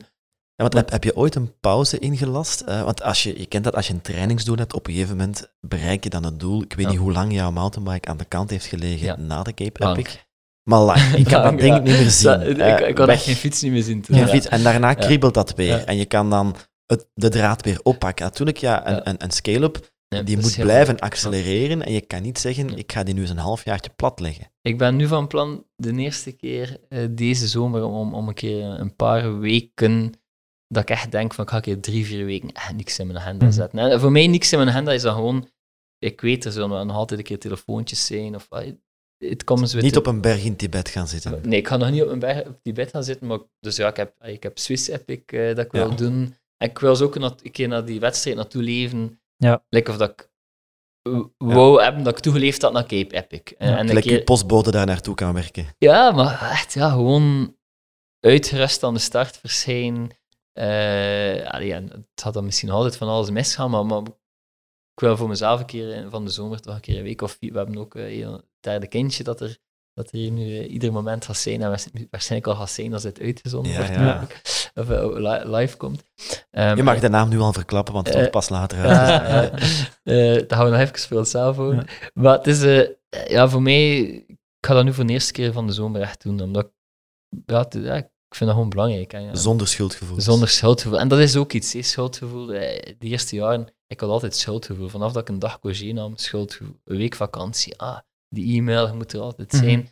Ja, want heb, heb je ooit een pauze ingelast? Uh, want als je, je kent dat, als je een trainingsdoel hebt, op een gegeven moment bereik je dan het doel. Ik weet ja. niet hoe lang jouw mountainbike aan de kant heeft gelegen ja. na de Cape lang. Epic. Maar lang. Ik kan lang, dat denk ja. ik niet meer zien. Dat, uh, ik, ik kan echt geen fiets niet meer zien. Geen ja. fiets. En daarna kriebelt ja. dat weer. Ja. En je kan dan het, de draad weer oppakken. Natuurlijk, ja, een, ja. een, een scale-up, ja, die moet blijven leuk. accelereren. Ja. En je kan niet zeggen, ja. ik ga die nu eens een halfjaartje plat leggen. Ik ben nu van plan, de eerste keer uh, deze zomer, om, om een keer een paar weken, dat ik echt denk van, ik ga een keer drie, vier weken echt niks in mijn agenda mm. zetten. En voor mij niks in mijn agenda is dan gewoon, ik weet, er zullen nog altijd een keer telefoontjes zijn, of... Uh, Niet te... op een berg in Tibet gaan zitten. Nee, ik ga nog niet op een berg in Tibet gaan zitten. Maar dus ja, ik heb, ik heb Swiss Epic uh, dat ik ja. wil doen. En ik wil ze ook een keer naar die wedstrijd naartoe leven. Ja. Like of dat ik ja. wou hebben dat ik toegeleefd had naar Cape Epic. En, ja, en like keer... je postbode daar naartoe kan werken. Ja, maar echt, ja, gewoon uitgerust aan de start verschijnen. Uh, allee, het had dan misschien altijd van alles misgaan, maar, maar ik wil voor mezelf een keer van de zomer toch een keer een week of vier. We hebben ook... Uh, het derde kindje dat er, dat er hier nu uh, ieder moment gaat zijn en waarschijnlijk al gaat zijn als het uitgezonden ja, wordt ja. of uh, live komt. Um, je mag de naam nu al verklappen, want het komt uh, pas later uit. Uh, uh, uh, dat gaan we nog even voor onszelf houden. Ja. Maar het is, uh, ja, voor mij, ik ga dat nu voor de eerste keer van de zomer echt doen, omdat ik, ja, het, ja, ik vind dat gewoon belangrijk. Hè, ja. Zonder schuldgevoel. Zonder schuldgevoel. En dat is ook iets, hè, schuldgevoel. Uh, de eerste jaren, ik had altijd schuldgevoel. Vanaf dat ik een dag congé nam, schuldgevoel. Een week vakantie, ah. Die e-mail, je moet er altijd zijn. Mm-hmm.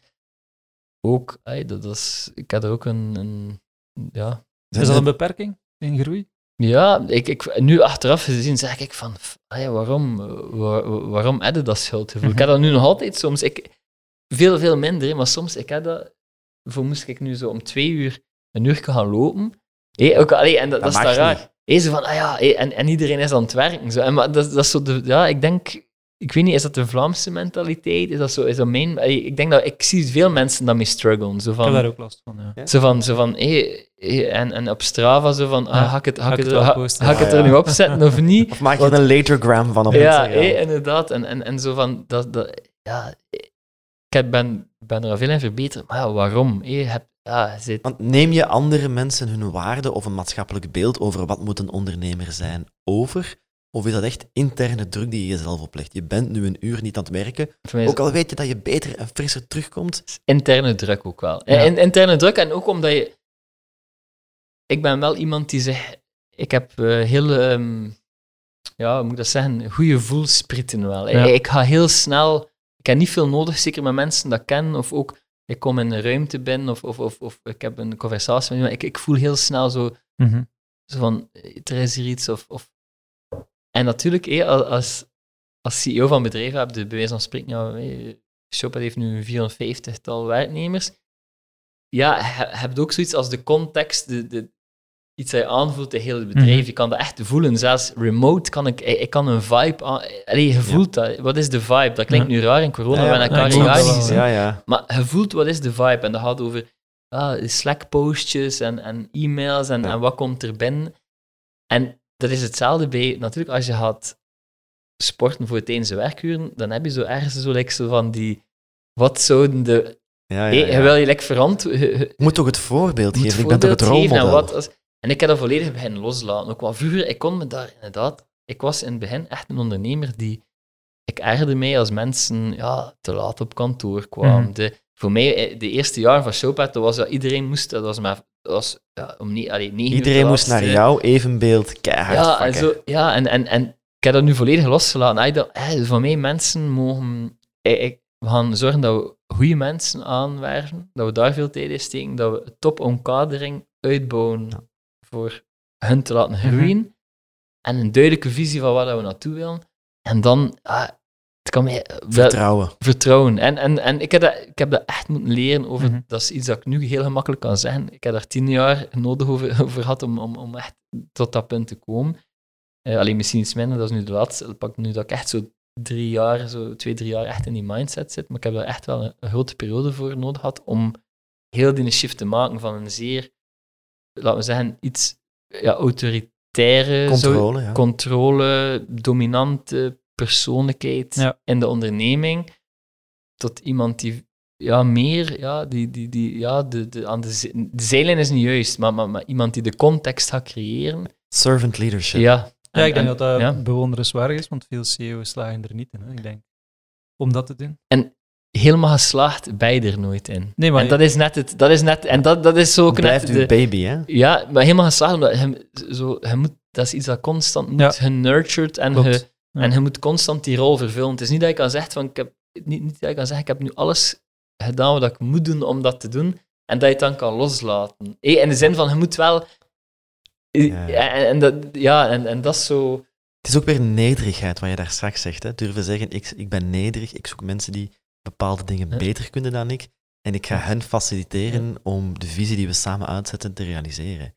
Ook, hey, dat is, ik had er ook een... een ja. Is dat een beperking in groei? Ja, ik, ik, nu achteraf gezien zeg ik van, hey, waarom waar, waarom heb je dat schuldgevoel? Mm-hmm. Ik heb dat nu nog altijd soms. Ik, veel, veel minder, maar soms ik heb dat... Voor moest ik nu zo om twee uur een uur gaan lopen. Hey, ook, allee, en dat, dat, dat is daar raar. Hey, zo van, ah ja, hey, en, en iedereen is aan het werken. Zo. En, maar dat, dat is zo de, ja, ik denk... Ik weet niet, is dat de Vlaamse mentaliteit? Is dat zo? Is dat mijn... Ik denk dat... Ik zie veel mensen daarmee struggelen. Zo van, ik heb daar ook last van, ja. Zo van... Zo van hey, hey, en, en op Strava zo van... Ah, ga ik het, ga ik het, ga, ga ik het er nu op zetten of niet? Of maak je er een latergram van op Instagram? Ja, hey, inderdaad. En, en, en zo van... Dat, dat, ja, ik ben, ben er al veel in verbeterd. Maar ja, waarom? Hey, heb, ja, zit... Want neem je andere mensen hun waarde of een maatschappelijk beeld over wat moet een ondernemer zijn over... Of is dat echt interne druk die je jezelf oplegt? Je bent nu een uur niet aan het werken, ook al weet je dat je beter en frisser terugkomt. Interne druk ook wel. Ja. In, interne druk en ook omdat je... Ik ben wel iemand die zegt... Ik heb uh, heel... Um, ja, hoe moet ik dat zeggen? Goede voelsprieten wel. Ja. Ik, ik ga heel snel ik heb niet veel nodig, zeker met mensen dat ik ken, of ook, ik kom in een ruimte binnen, of, of, of, of ik heb een conversatie met iemand, ik, ik voel heel snel zo, mm-hmm. zo van, er is hier iets, of... of. En natuurlijk, hé, als, als C E O van bedrijven heb je bij wijze van spreken, ja, hé, Shophead heeft nu vierhonderdvijftigtal werknemers. Ja, je hebt ook zoiets als de context, de, de, iets dat je aanvoelt, het hele bedrijf. Mm-hmm. Je kan dat echt voelen. Zelfs remote kan ik, ik kan een vibe aan... Allee, je voelt ja. dat. Wat is de vibe? Dat klinkt ja. nu raar in corona, ja, ja, we hebben elkaar niet gezien. Ja, ja. Maar je voelt, wat is de vibe? En dat gaat over ah, Slack-postjes en, en e-mails en, ja. en wat komt er binnen. En dat is hetzelfde bij... Natuurlijk, als je gaat sporten voor tijdens de werkuren, dan heb je zo ergens zo, like, zo van die... Wat zouden de... Ja, ja, ja. Hey, je wil je lekker verantwoorden. Je moet toch het voorbeeld geven? Het voorbeeld ik ben toch het rolmodel? En, wat als, en ik heb dat volledig beginnen loslaten. Ook wel vroeger, ik kon me daar inderdaad... Ik was in het begin echt een ondernemer die... Ik ergerde mij als mensen ja, te laat op kantoor kwamen. Mm. De, voor mij, de eerste jaren van Showpad, dat was dat iedereen moest... Dat was, maar, dat was ja, om niet, allee, negen iedereen moest naar jouw evenbeeld keihard ja, pakken. En zo, ja, en, en, en ik heb dat nu volledig losgelaten. Ik dacht, hey, voor mij, mensen mogen... Ik, we gaan zorgen dat we... goede mensen aanwerven, dat we daar veel tijd in steken, dat we toponkadering uitbouwen ja. voor hun te laten groeien mm-hmm. en een duidelijke visie van waar we naartoe willen. En dan, ah, het kan mij... Vertrouwen. Wel, vertrouwen. En, en, en ik, heb dat, ik heb dat echt moeten leren over... Mm-hmm. Dat is iets dat ik nu heel gemakkelijk kan zeggen. Ik heb daar tien jaar nodig over, over gehad om, om, om echt tot dat punt te komen. Uh, alleen misschien iets minder, dat is nu de laatste. Dat pak nu dat ik echt zo... drie jaar, zo twee, drie jaar echt in die mindset zit, maar ik heb daar echt wel een, een grote periode voor nodig gehad om heel die shift te maken van een zeer, laten we zeggen, iets ja, autoritaire controle, zo, ja. controle dominante persoonlijkheid ja. in de onderneming, tot iemand die ja, meer, ja, die, die, die, ja, de, de, aan de, ze- de zijlijn is niet juist, maar, maar, maar iemand die de context gaat creëren. Servant leadership. Ja. Ja, ik denk en, dat dat ja. bewonderenswaardig is, want veel C E O's slagen er niet in, hè, ik denk. Om dat te doen. En helemaal geslaagd, bij er nooit in. Nee, maar en je... dat is net het... Dat is net, en dat, dat is zo... Het blijft net, de, baby, hè? Ja, maar helemaal geslaagd, omdat je, zo, je moet, dat is iets dat constant moet ja. genurtured en, ge, ja. en je moet constant die rol vervullen. Het is niet dat je kan zeggen, van, ik heb, niet, niet dat je kan zeggen, ik heb nu alles gedaan wat ik moet doen om dat te doen, en dat je het dan kan loslaten. In de zin van, je moet wel... Ja. En, en, dat, ja, en, en dat is zo... Het is ook weer nederigheid, wat je daar straks zegt. Hè? Durven zeggen, ik, ik ben nederig, ik zoek mensen die bepaalde dingen ja. beter kunnen dan ik, en ik ga hen faciliteren ja. om de visie die we samen uitzetten te realiseren.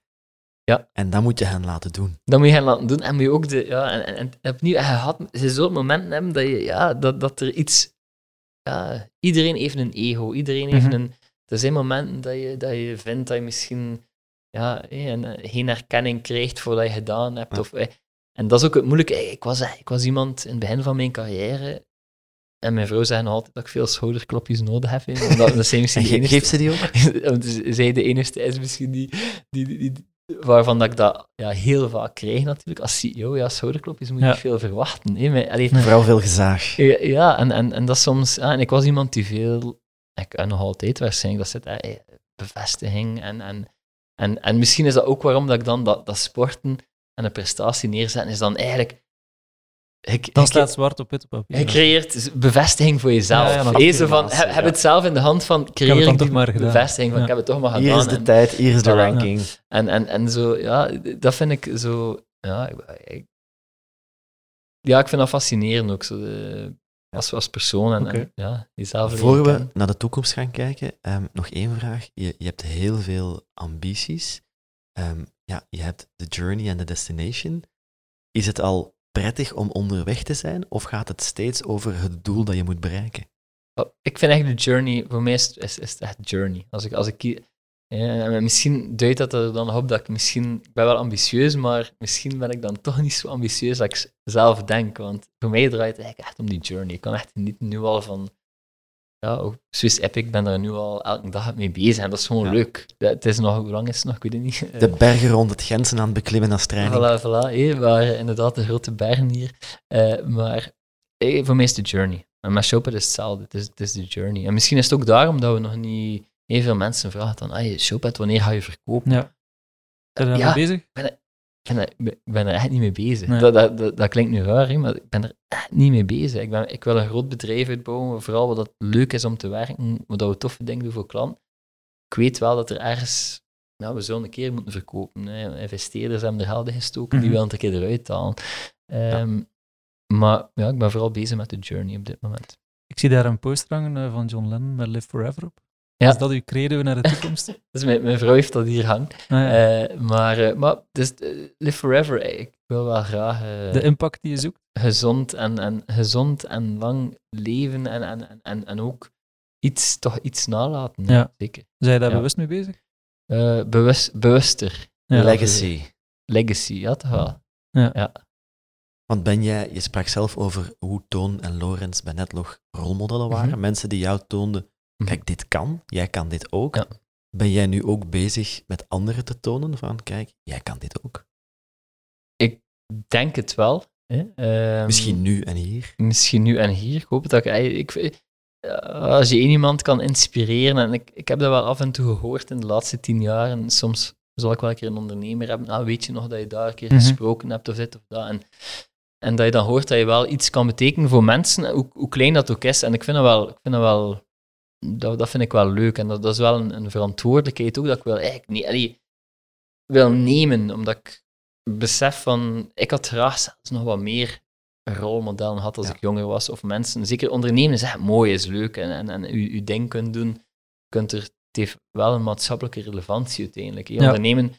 Ja. En dat moet je hen laten doen. Dat moet je hen laten doen, en moet je ook de... Ja, en, en, en opnieuw, je had zo'n moment hebben dat, je, ja, dat, dat er iets... Ja, iedereen heeft een ego, iedereen heeft mm-hmm. een... Er zijn momenten dat je, dat je vindt dat je misschien... Ja, en geen erkenning krijgt voor wat je gedaan hebt. Ja. Of, en dat is ook het moeilijke. Ik was, ik was iemand in het begin van mijn carrière, en mijn vrouw zei nog altijd dat ik veel schouderklopjes nodig heb. Omdat, dat zijn misschien ge- geeft ze die ook? Zij de enige is misschien die, die, die, die waarvan dat ik dat ja, heel vaak kreeg natuurlijk. Als C E O, ja, schouderklopjes moet je ja. niet veel verwachten. Hè. Maar, allee, vooral veel gezaag. Ja, en, en, en dat soms... Ja, en ik was iemand die veel... Ik, en nog altijd waarschijnlijk, dat zit eh, bevestiging en... en En, en misschien is dat ook waarom dat ik dan dat, dat sporten en een prestatie neerzetten is dan eigenlijk... Ik, dan ik, staat zwart op wit op papier. Je creëert bevestiging voor jezelf. Ja, ja, Ezen van, heb, heb ja. het zelf in de hand van, creëer ik, ik die maar bevestiging van, ja. ik heb het toch maar gedaan. Hier is de en, tijd, hier is de ranking. Ja. En, en, en zo, ja, dat vind ik zo... Ja, ik, ja, ik vind dat fascinerend ook, zo de, als, als persoon. En, okay. en, ja, jezelf voor we naar de toekomst gaan kijken, um, nog één vraag. Je, je hebt heel veel ambities. Um, ja, je hebt de journey en de destination. Is het al prettig om onderweg te zijn, of gaat het steeds over het doel dat je moet bereiken? Oh, ik vind echt de journey, voor mij is, is, is het echt journey. Als ik, als ik, eh, misschien duidt dat er dan op dat ik misschien, ik ben wel ambitieus, maar misschien ben ik dan toch niet zo ambitieus als ik zelf denk. Want voor mij draait het eigenlijk echt om die journey. Ik kan echt niet nu al van... Ja, ook Swiss Epic, ik ben daar nu al elke dag mee bezig en dat is gewoon ja. leuk. Ja, het is nog, hoe lang is het nog, ik weet het niet. De bergen rond het Grenzen aan het beklimmen als training. Voilà, voilà, hé, maar inderdaad de grote bergen hier. Uh, maar hé, voor mij is de journey. En met Showpad is hetzelfde, het is, het is de journey. En misschien is het ook daarom dat we nog niet heel veel mensen vragen dan, Showpad, wanneer ga je verkopen? Ja. Ben je daarmee ja, bezig? Ben, ben er, ben er echt niet mee bezig. Nee. Dat, dat, dat, dat klinkt nu raar, hè, maar ik ben er echt niet mee bezig. Ik, ben, ik wil een groot bedrijf uitbouwen, vooral wat dat leuk is om te werken, wat we toffe dingen doen voor klanten. Ik weet wel dat er ergens... Nou, we zullen een keer moeten verkopen. Hè. Investeerders hebben er geld in gestoken, mm-hmm. die willen het een keer eruit halen. Um, ja. Maar ja, ik ben vooral bezig met de journey op dit moment. Ik zie daar een post hangen van John Lennon met Live Forever op. Ja. Is dat uw credo naar de toekomst? Dus mijn, mijn vrouw heeft dat hier hangen. Ah, ja. uh, maar uh, maar dus, uh, Live Forever, ik wil wel graag... Uh, de impact die je zoekt? Gezond en, en, gezond en lang leven en, en, en, en ook iets, toch iets nalaten. Ja. Zeker. Zijn je daar ja. bewust mee bezig? Uh, bewust, bewuster. Ja. Legacy. Legacy, ja toch wel. Ja. ja. Want ben jij, je sprak zelf over hoe Toon en Lorenz bij Netlog rolmodellen waren. Mm-hmm. Mensen die jou toonden, kijk, dit kan, jij kan dit ook. Ja. Ben jij nu ook bezig met anderen te tonen van, kijk, jij kan dit ook? Ik denk het wel. Hè? Um, misschien nu en hier. Misschien nu en hier. Ik hoop dat ik... ik als je één iemand kan inspireren, en ik, ik heb dat wel af en toe gehoord in de laatste tien jaar, en soms zal ik wel een keer een ondernemer hebben, nou, weet je nog dat je daar een keer mm-hmm. gesproken hebt, of dit of dat. En, en dat je dan hoort dat je wel iets kan betekenen voor mensen, hoe, hoe klein dat ook is. En ik vind dat wel... Ik vind dat wel Dat, dat vind ik wel leuk. En dat, dat is wel een, een verantwoordelijkheid ook, dat ik wil eigenlijk niet, allee, wil nemen, omdat ik besef van, ik had graag zelfs nog wat meer rolmodellen gehad als ja. ik jonger was, of mensen, zeker ondernemen is echt mooi, is leuk, en, en, en u, uw ding kunt doen, kunt er, het heeft wel een maatschappelijke relevantie uiteindelijk. Ja. Ondernemen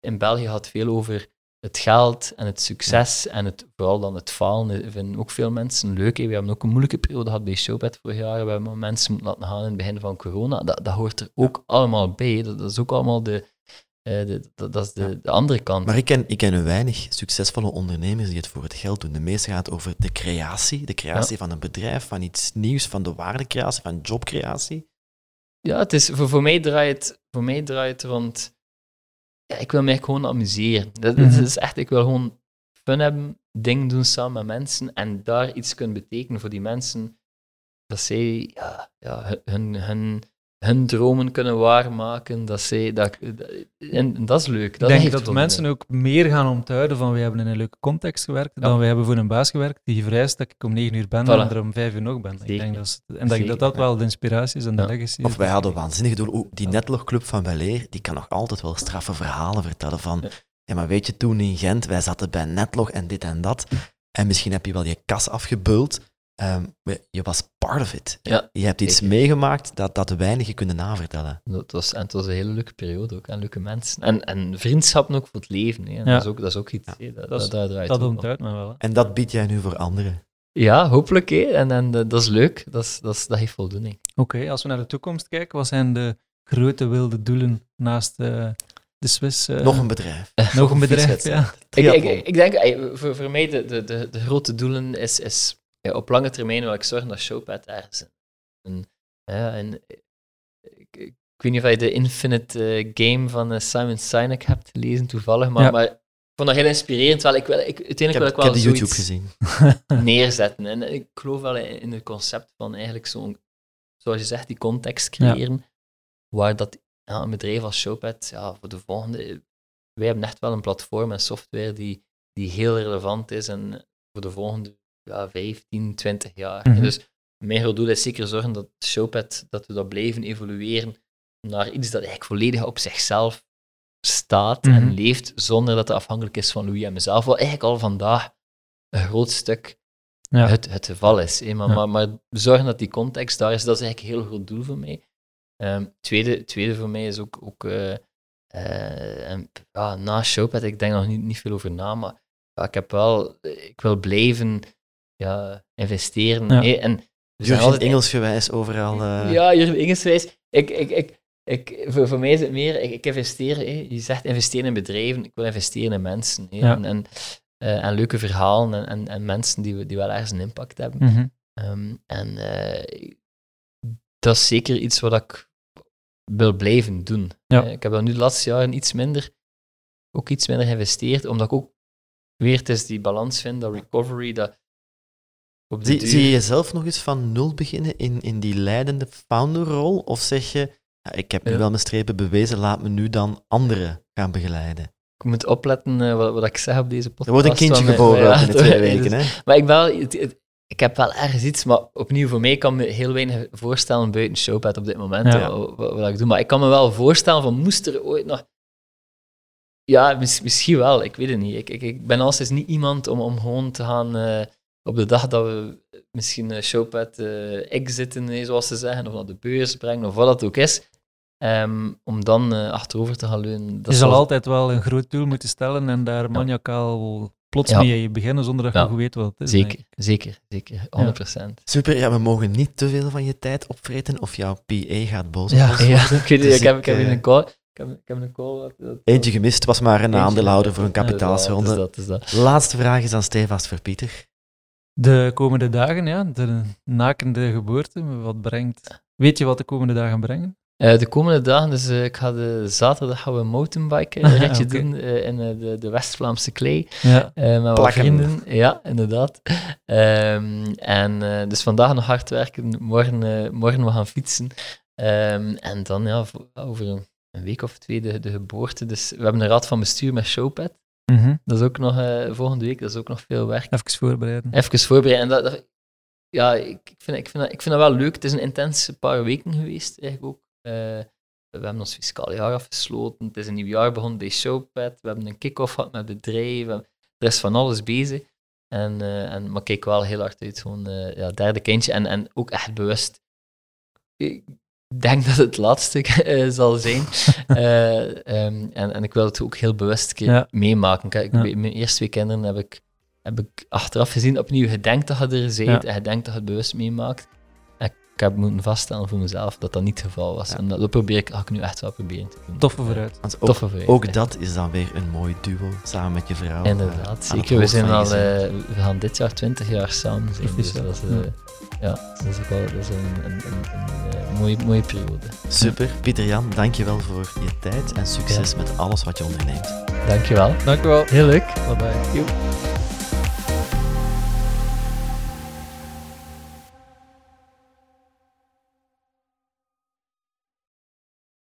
in België gaat veel over het geld en het succes ja. en het, vooral dan het falen. Dat vinden ook veel mensen leuk. Hè. We hebben ook een moeilijke periode gehad bij Showbed vorig jaar. We hebben mensen moeten laten gaan in het begin van corona. Dat, dat hoort er ook ja. allemaal bij. Dat, dat is ook allemaal de, de, dat, dat is de, ja. de andere kant. Maar ik ken, ik ken weinig succesvolle ondernemers die het voor het geld doen. De meeste gaat over de creatie. De creatie ja. van een bedrijf, van iets nieuws, van de waardecreatie, van jobcreatie. Ja, het is, voor, voor mij draait het rond... Ja, ik wil mij gewoon amuseren. Dat, dat is echt, ik wil gewoon fun hebben, dingen doen samen met mensen en daar iets kunnen betekenen voor die mensen. Dat zij ja, ja, hun, hun, hun dromen kunnen waarmaken. Dat zij, dat, en dat is leuk. Dat ik denk dat mensen ook meer gaan onthouden van we hebben in een leuke context gewerkt ja. dan we hebben voor een baas gewerkt die vereist dat ik om negen uur ben voilà. en er om vijf uur nog ben. Ik denk dat is, en dat, ik dat dat wel de inspiratie is en de ja. legacy. Of wij hadden waanzinnig doel. O, die ja. Netlogclub van Bel-Air, die kan nog altijd wel straffe verhalen vertellen van ja. ja, maar weet je, toen in Gent, wij zaten bij Netlog en dit en dat. En misschien heb je wel je kas afgebeuld. Um, je was part of it. Ja, je hebt iets zeker. meegemaakt dat, dat weinigen kunnen navertellen. Dat was, en het was een hele leuke periode ook, en leuke mensen. En, en vriendschappen ook voor het leven. Hè. Ja. Dat, is ook, dat is ook iets. Ja. Hè, dat dat, dat, dat, dat onthoudt me wel. Hè. En dat bied jij nu voor anderen? Ja, hopelijk. Hè. En, en dat is leuk. Dat, is, dat, is, dat heeft voldoening. Oké, okay, als we naar de toekomst kijken, wat zijn de grote wilde doelen naast... Uh, De Swiss, uh, nog een bedrijf. Nog een bedrijf, ja. Ik, ik, ik denk, voor, voor mij, de, de, de grote doelen is... is ja, op lange termijn wil ik zorgen dat Showpad ergens en, ja, en ik, ik weet niet of je de Infinite uh, Game van uh, Simon Sinek hebt gelezen, toevallig, maar, ja. maar ik vond dat heel inspirerend. Wel, ik, wil, ik, uiteindelijk ik heb, wil ik wel ik heb zoiets YouTube gezien. neerzetten. En ik geloof wel in, in het concept van eigenlijk zo'n, zoals je zegt, die context creëren, ja. waar dat ja, een bedrijf als Showpad, ja, voor de volgende... Wij hebben echt wel een platform en software die, die heel relevant is en voor de volgende ja, vijftien, twintig jaar. Mm-hmm. Dus mijn groot doel is zeker zorgen dat Showpad, dat we dat blijven evolueren naar iets dat eigenlijk volledig op zichzelf staat mm-hmm. en leeft, zonder dat het afhankelijk is van Louis en mezelf. Wat eigenlijk al vandaag een groot stuk ja. het, het geval is. Hè? Maar, ja. maar, maar zorgen dat die context daar is, dat is eigenlijk een heel groot doel voor mij. Um, tweede, tweede voor mij is ook, ook uh, uh, en, ja, na Showpad, ik denk nog niet, niet veel over na, maar ja, ik heb wel, ik wil blijven ja, investeren. Ja. Hey, en Jurgen Engelsgewijs overal. Uh... Ja, Jurgen Engelsgewijs. Ik, ik, ik, ik, voor, voor mij is het meer, ik, ik investeer, hey, je zegt investeren in bedrijven, ik wil investeren in mensen. Hey, ja. en, en, uh, en leuke verhalen en, en, en mensen die, die wel ergens een impact hebben. Mm-hmm. Um, en uh, dat is zeker iets wat ik wil blijven doen. Ja. Ik heb dat nu de laatste jaren iets minder, ook iets minder geïnvesteerd, omdat ik ook weer het is die balans vind, dat recovery, dat op de duur... Zie je jezelf nog eens van nul beginnen in, in die leidende founderrol? Of zeg je, ja, ik heb nu ja. wel mijn strepen bewezen, laat me nu dan anderen gaan begeleiden? Ik moet opletten uh, wat, wat ik zeg op deze podcast. Er wordt een kindje geboren ja, in de twee weken. Dus, hè? Maar ik, wel, het, het, ik heb wel ergens iets, maar opnieuw, voor mij, ik kan me heel weinig voorstellen buiten Showpad op dit moment, ja. wat, wat, wat ik doe. Maar ik kan me wel voorstellen van, moest er ooit nog... Ja, mis, misschien wel, ik weet het niet. Ik, ik, ik ben altijd niet iemand om, om gewoon te gaan... Uh, op de dag dat we misschien Showpad uh, exiten, zoals ze zeggen, of naar de beurs brengen, of wat dat ook is... Um, om dan uh, achterover te gaan leunen. Dat je zal was... altijd wel een groot doel moeten stellen en daar ja. maniacaal plots ja. mee beginnen zonder dat ja. je goed weet wat het is. Zeker, zeker, zeker, honderd procent. Ja. Super, ja, we mogen niet te veel van je tijd opvreten of jouw P A gaat boos ja. worden. Ja, ik, dus ik, ik heb ik heb uh... een call. Ik heb, ik heb een call dat, dat, Eentje gemist, het was maar een aandeelhouder voor een kapitaalsronde. Ja, dat is dat, is dat. Laatste vraag is dan stevast voor Pieter. De komende dagen, ja, de nakende geboorte, wat brengt... Weet je wat de komende dagen brengen? Uh, de komende dagen, dus uh, ik ga de zaterdag gaan we mountainbiken, een ritje okay. doen uh, in uh, de, de West-Vlaamse klei, ja. uh, met wat vrienden. Ja, inderdaad. Um, en uh, dus vandaag nog hard werken, morgen, uh, morgen we gaan fietsen. Um, en dan ja, voor, over een week of twee de, de geboorte. Dus we hebben een raad van bestuur met Showpad. Mm-hmm. Dat is ook nog uh, volgende week, dat is ook nog veel werk. Even voorbereiden. Even voorbereiden. En dat, dat, ja, ik vind, ik, vind dat, ik vind dat wel leuk. Het is een intense paar weken geweest, eigenlijk ook. Uh, we hebben ons fiscaal jaar afgesloten. Het is een nieuw jaar begonnen bij Showpad. We hebben een kick-off gehad met bedrijven. Er is van alles bezig. En, uh, en, maar kijk wel heel hard uit. Gewoon uh, ja, derde kindje. En, en ook echt bewust. Ik denk dat het laatste uh, zal zijn. uh, um, en, en ik wil het ook heel bewust keer ja. meemaken. Kijk, ja. Mijn eerste twee kinderen heb ik, heb ik achteraf gezien. Opnieuw, je denkt dat je er bent. Ja. En je denkt dat je het bewust meemaakt. Ik heb moeten vaststellen voor mezelf dat dat niet het geval was. Ja. En dat probeer ik, ga ik nu echt wel proberen te doen. Toffe vooruit. Ja, ook, Toffe vooruit, ook dat is dan weer een mooi duo, samen met je vrouw. Inderdaad, uh, zeker. We, zijn al, uh, we gaan dit jaar twintig jaar samen zijn. Dus dat, is, uh, ja. Ja, dat is ook wel dat is een, een, een, een, een mooie, mooie periode. Super. Pieter-Jan, dankjewel voor je tijd en succes ja. met alles wat je onderneemt. Dankjewel. Dankjewel. Heel leuk. Bye bye. Yo.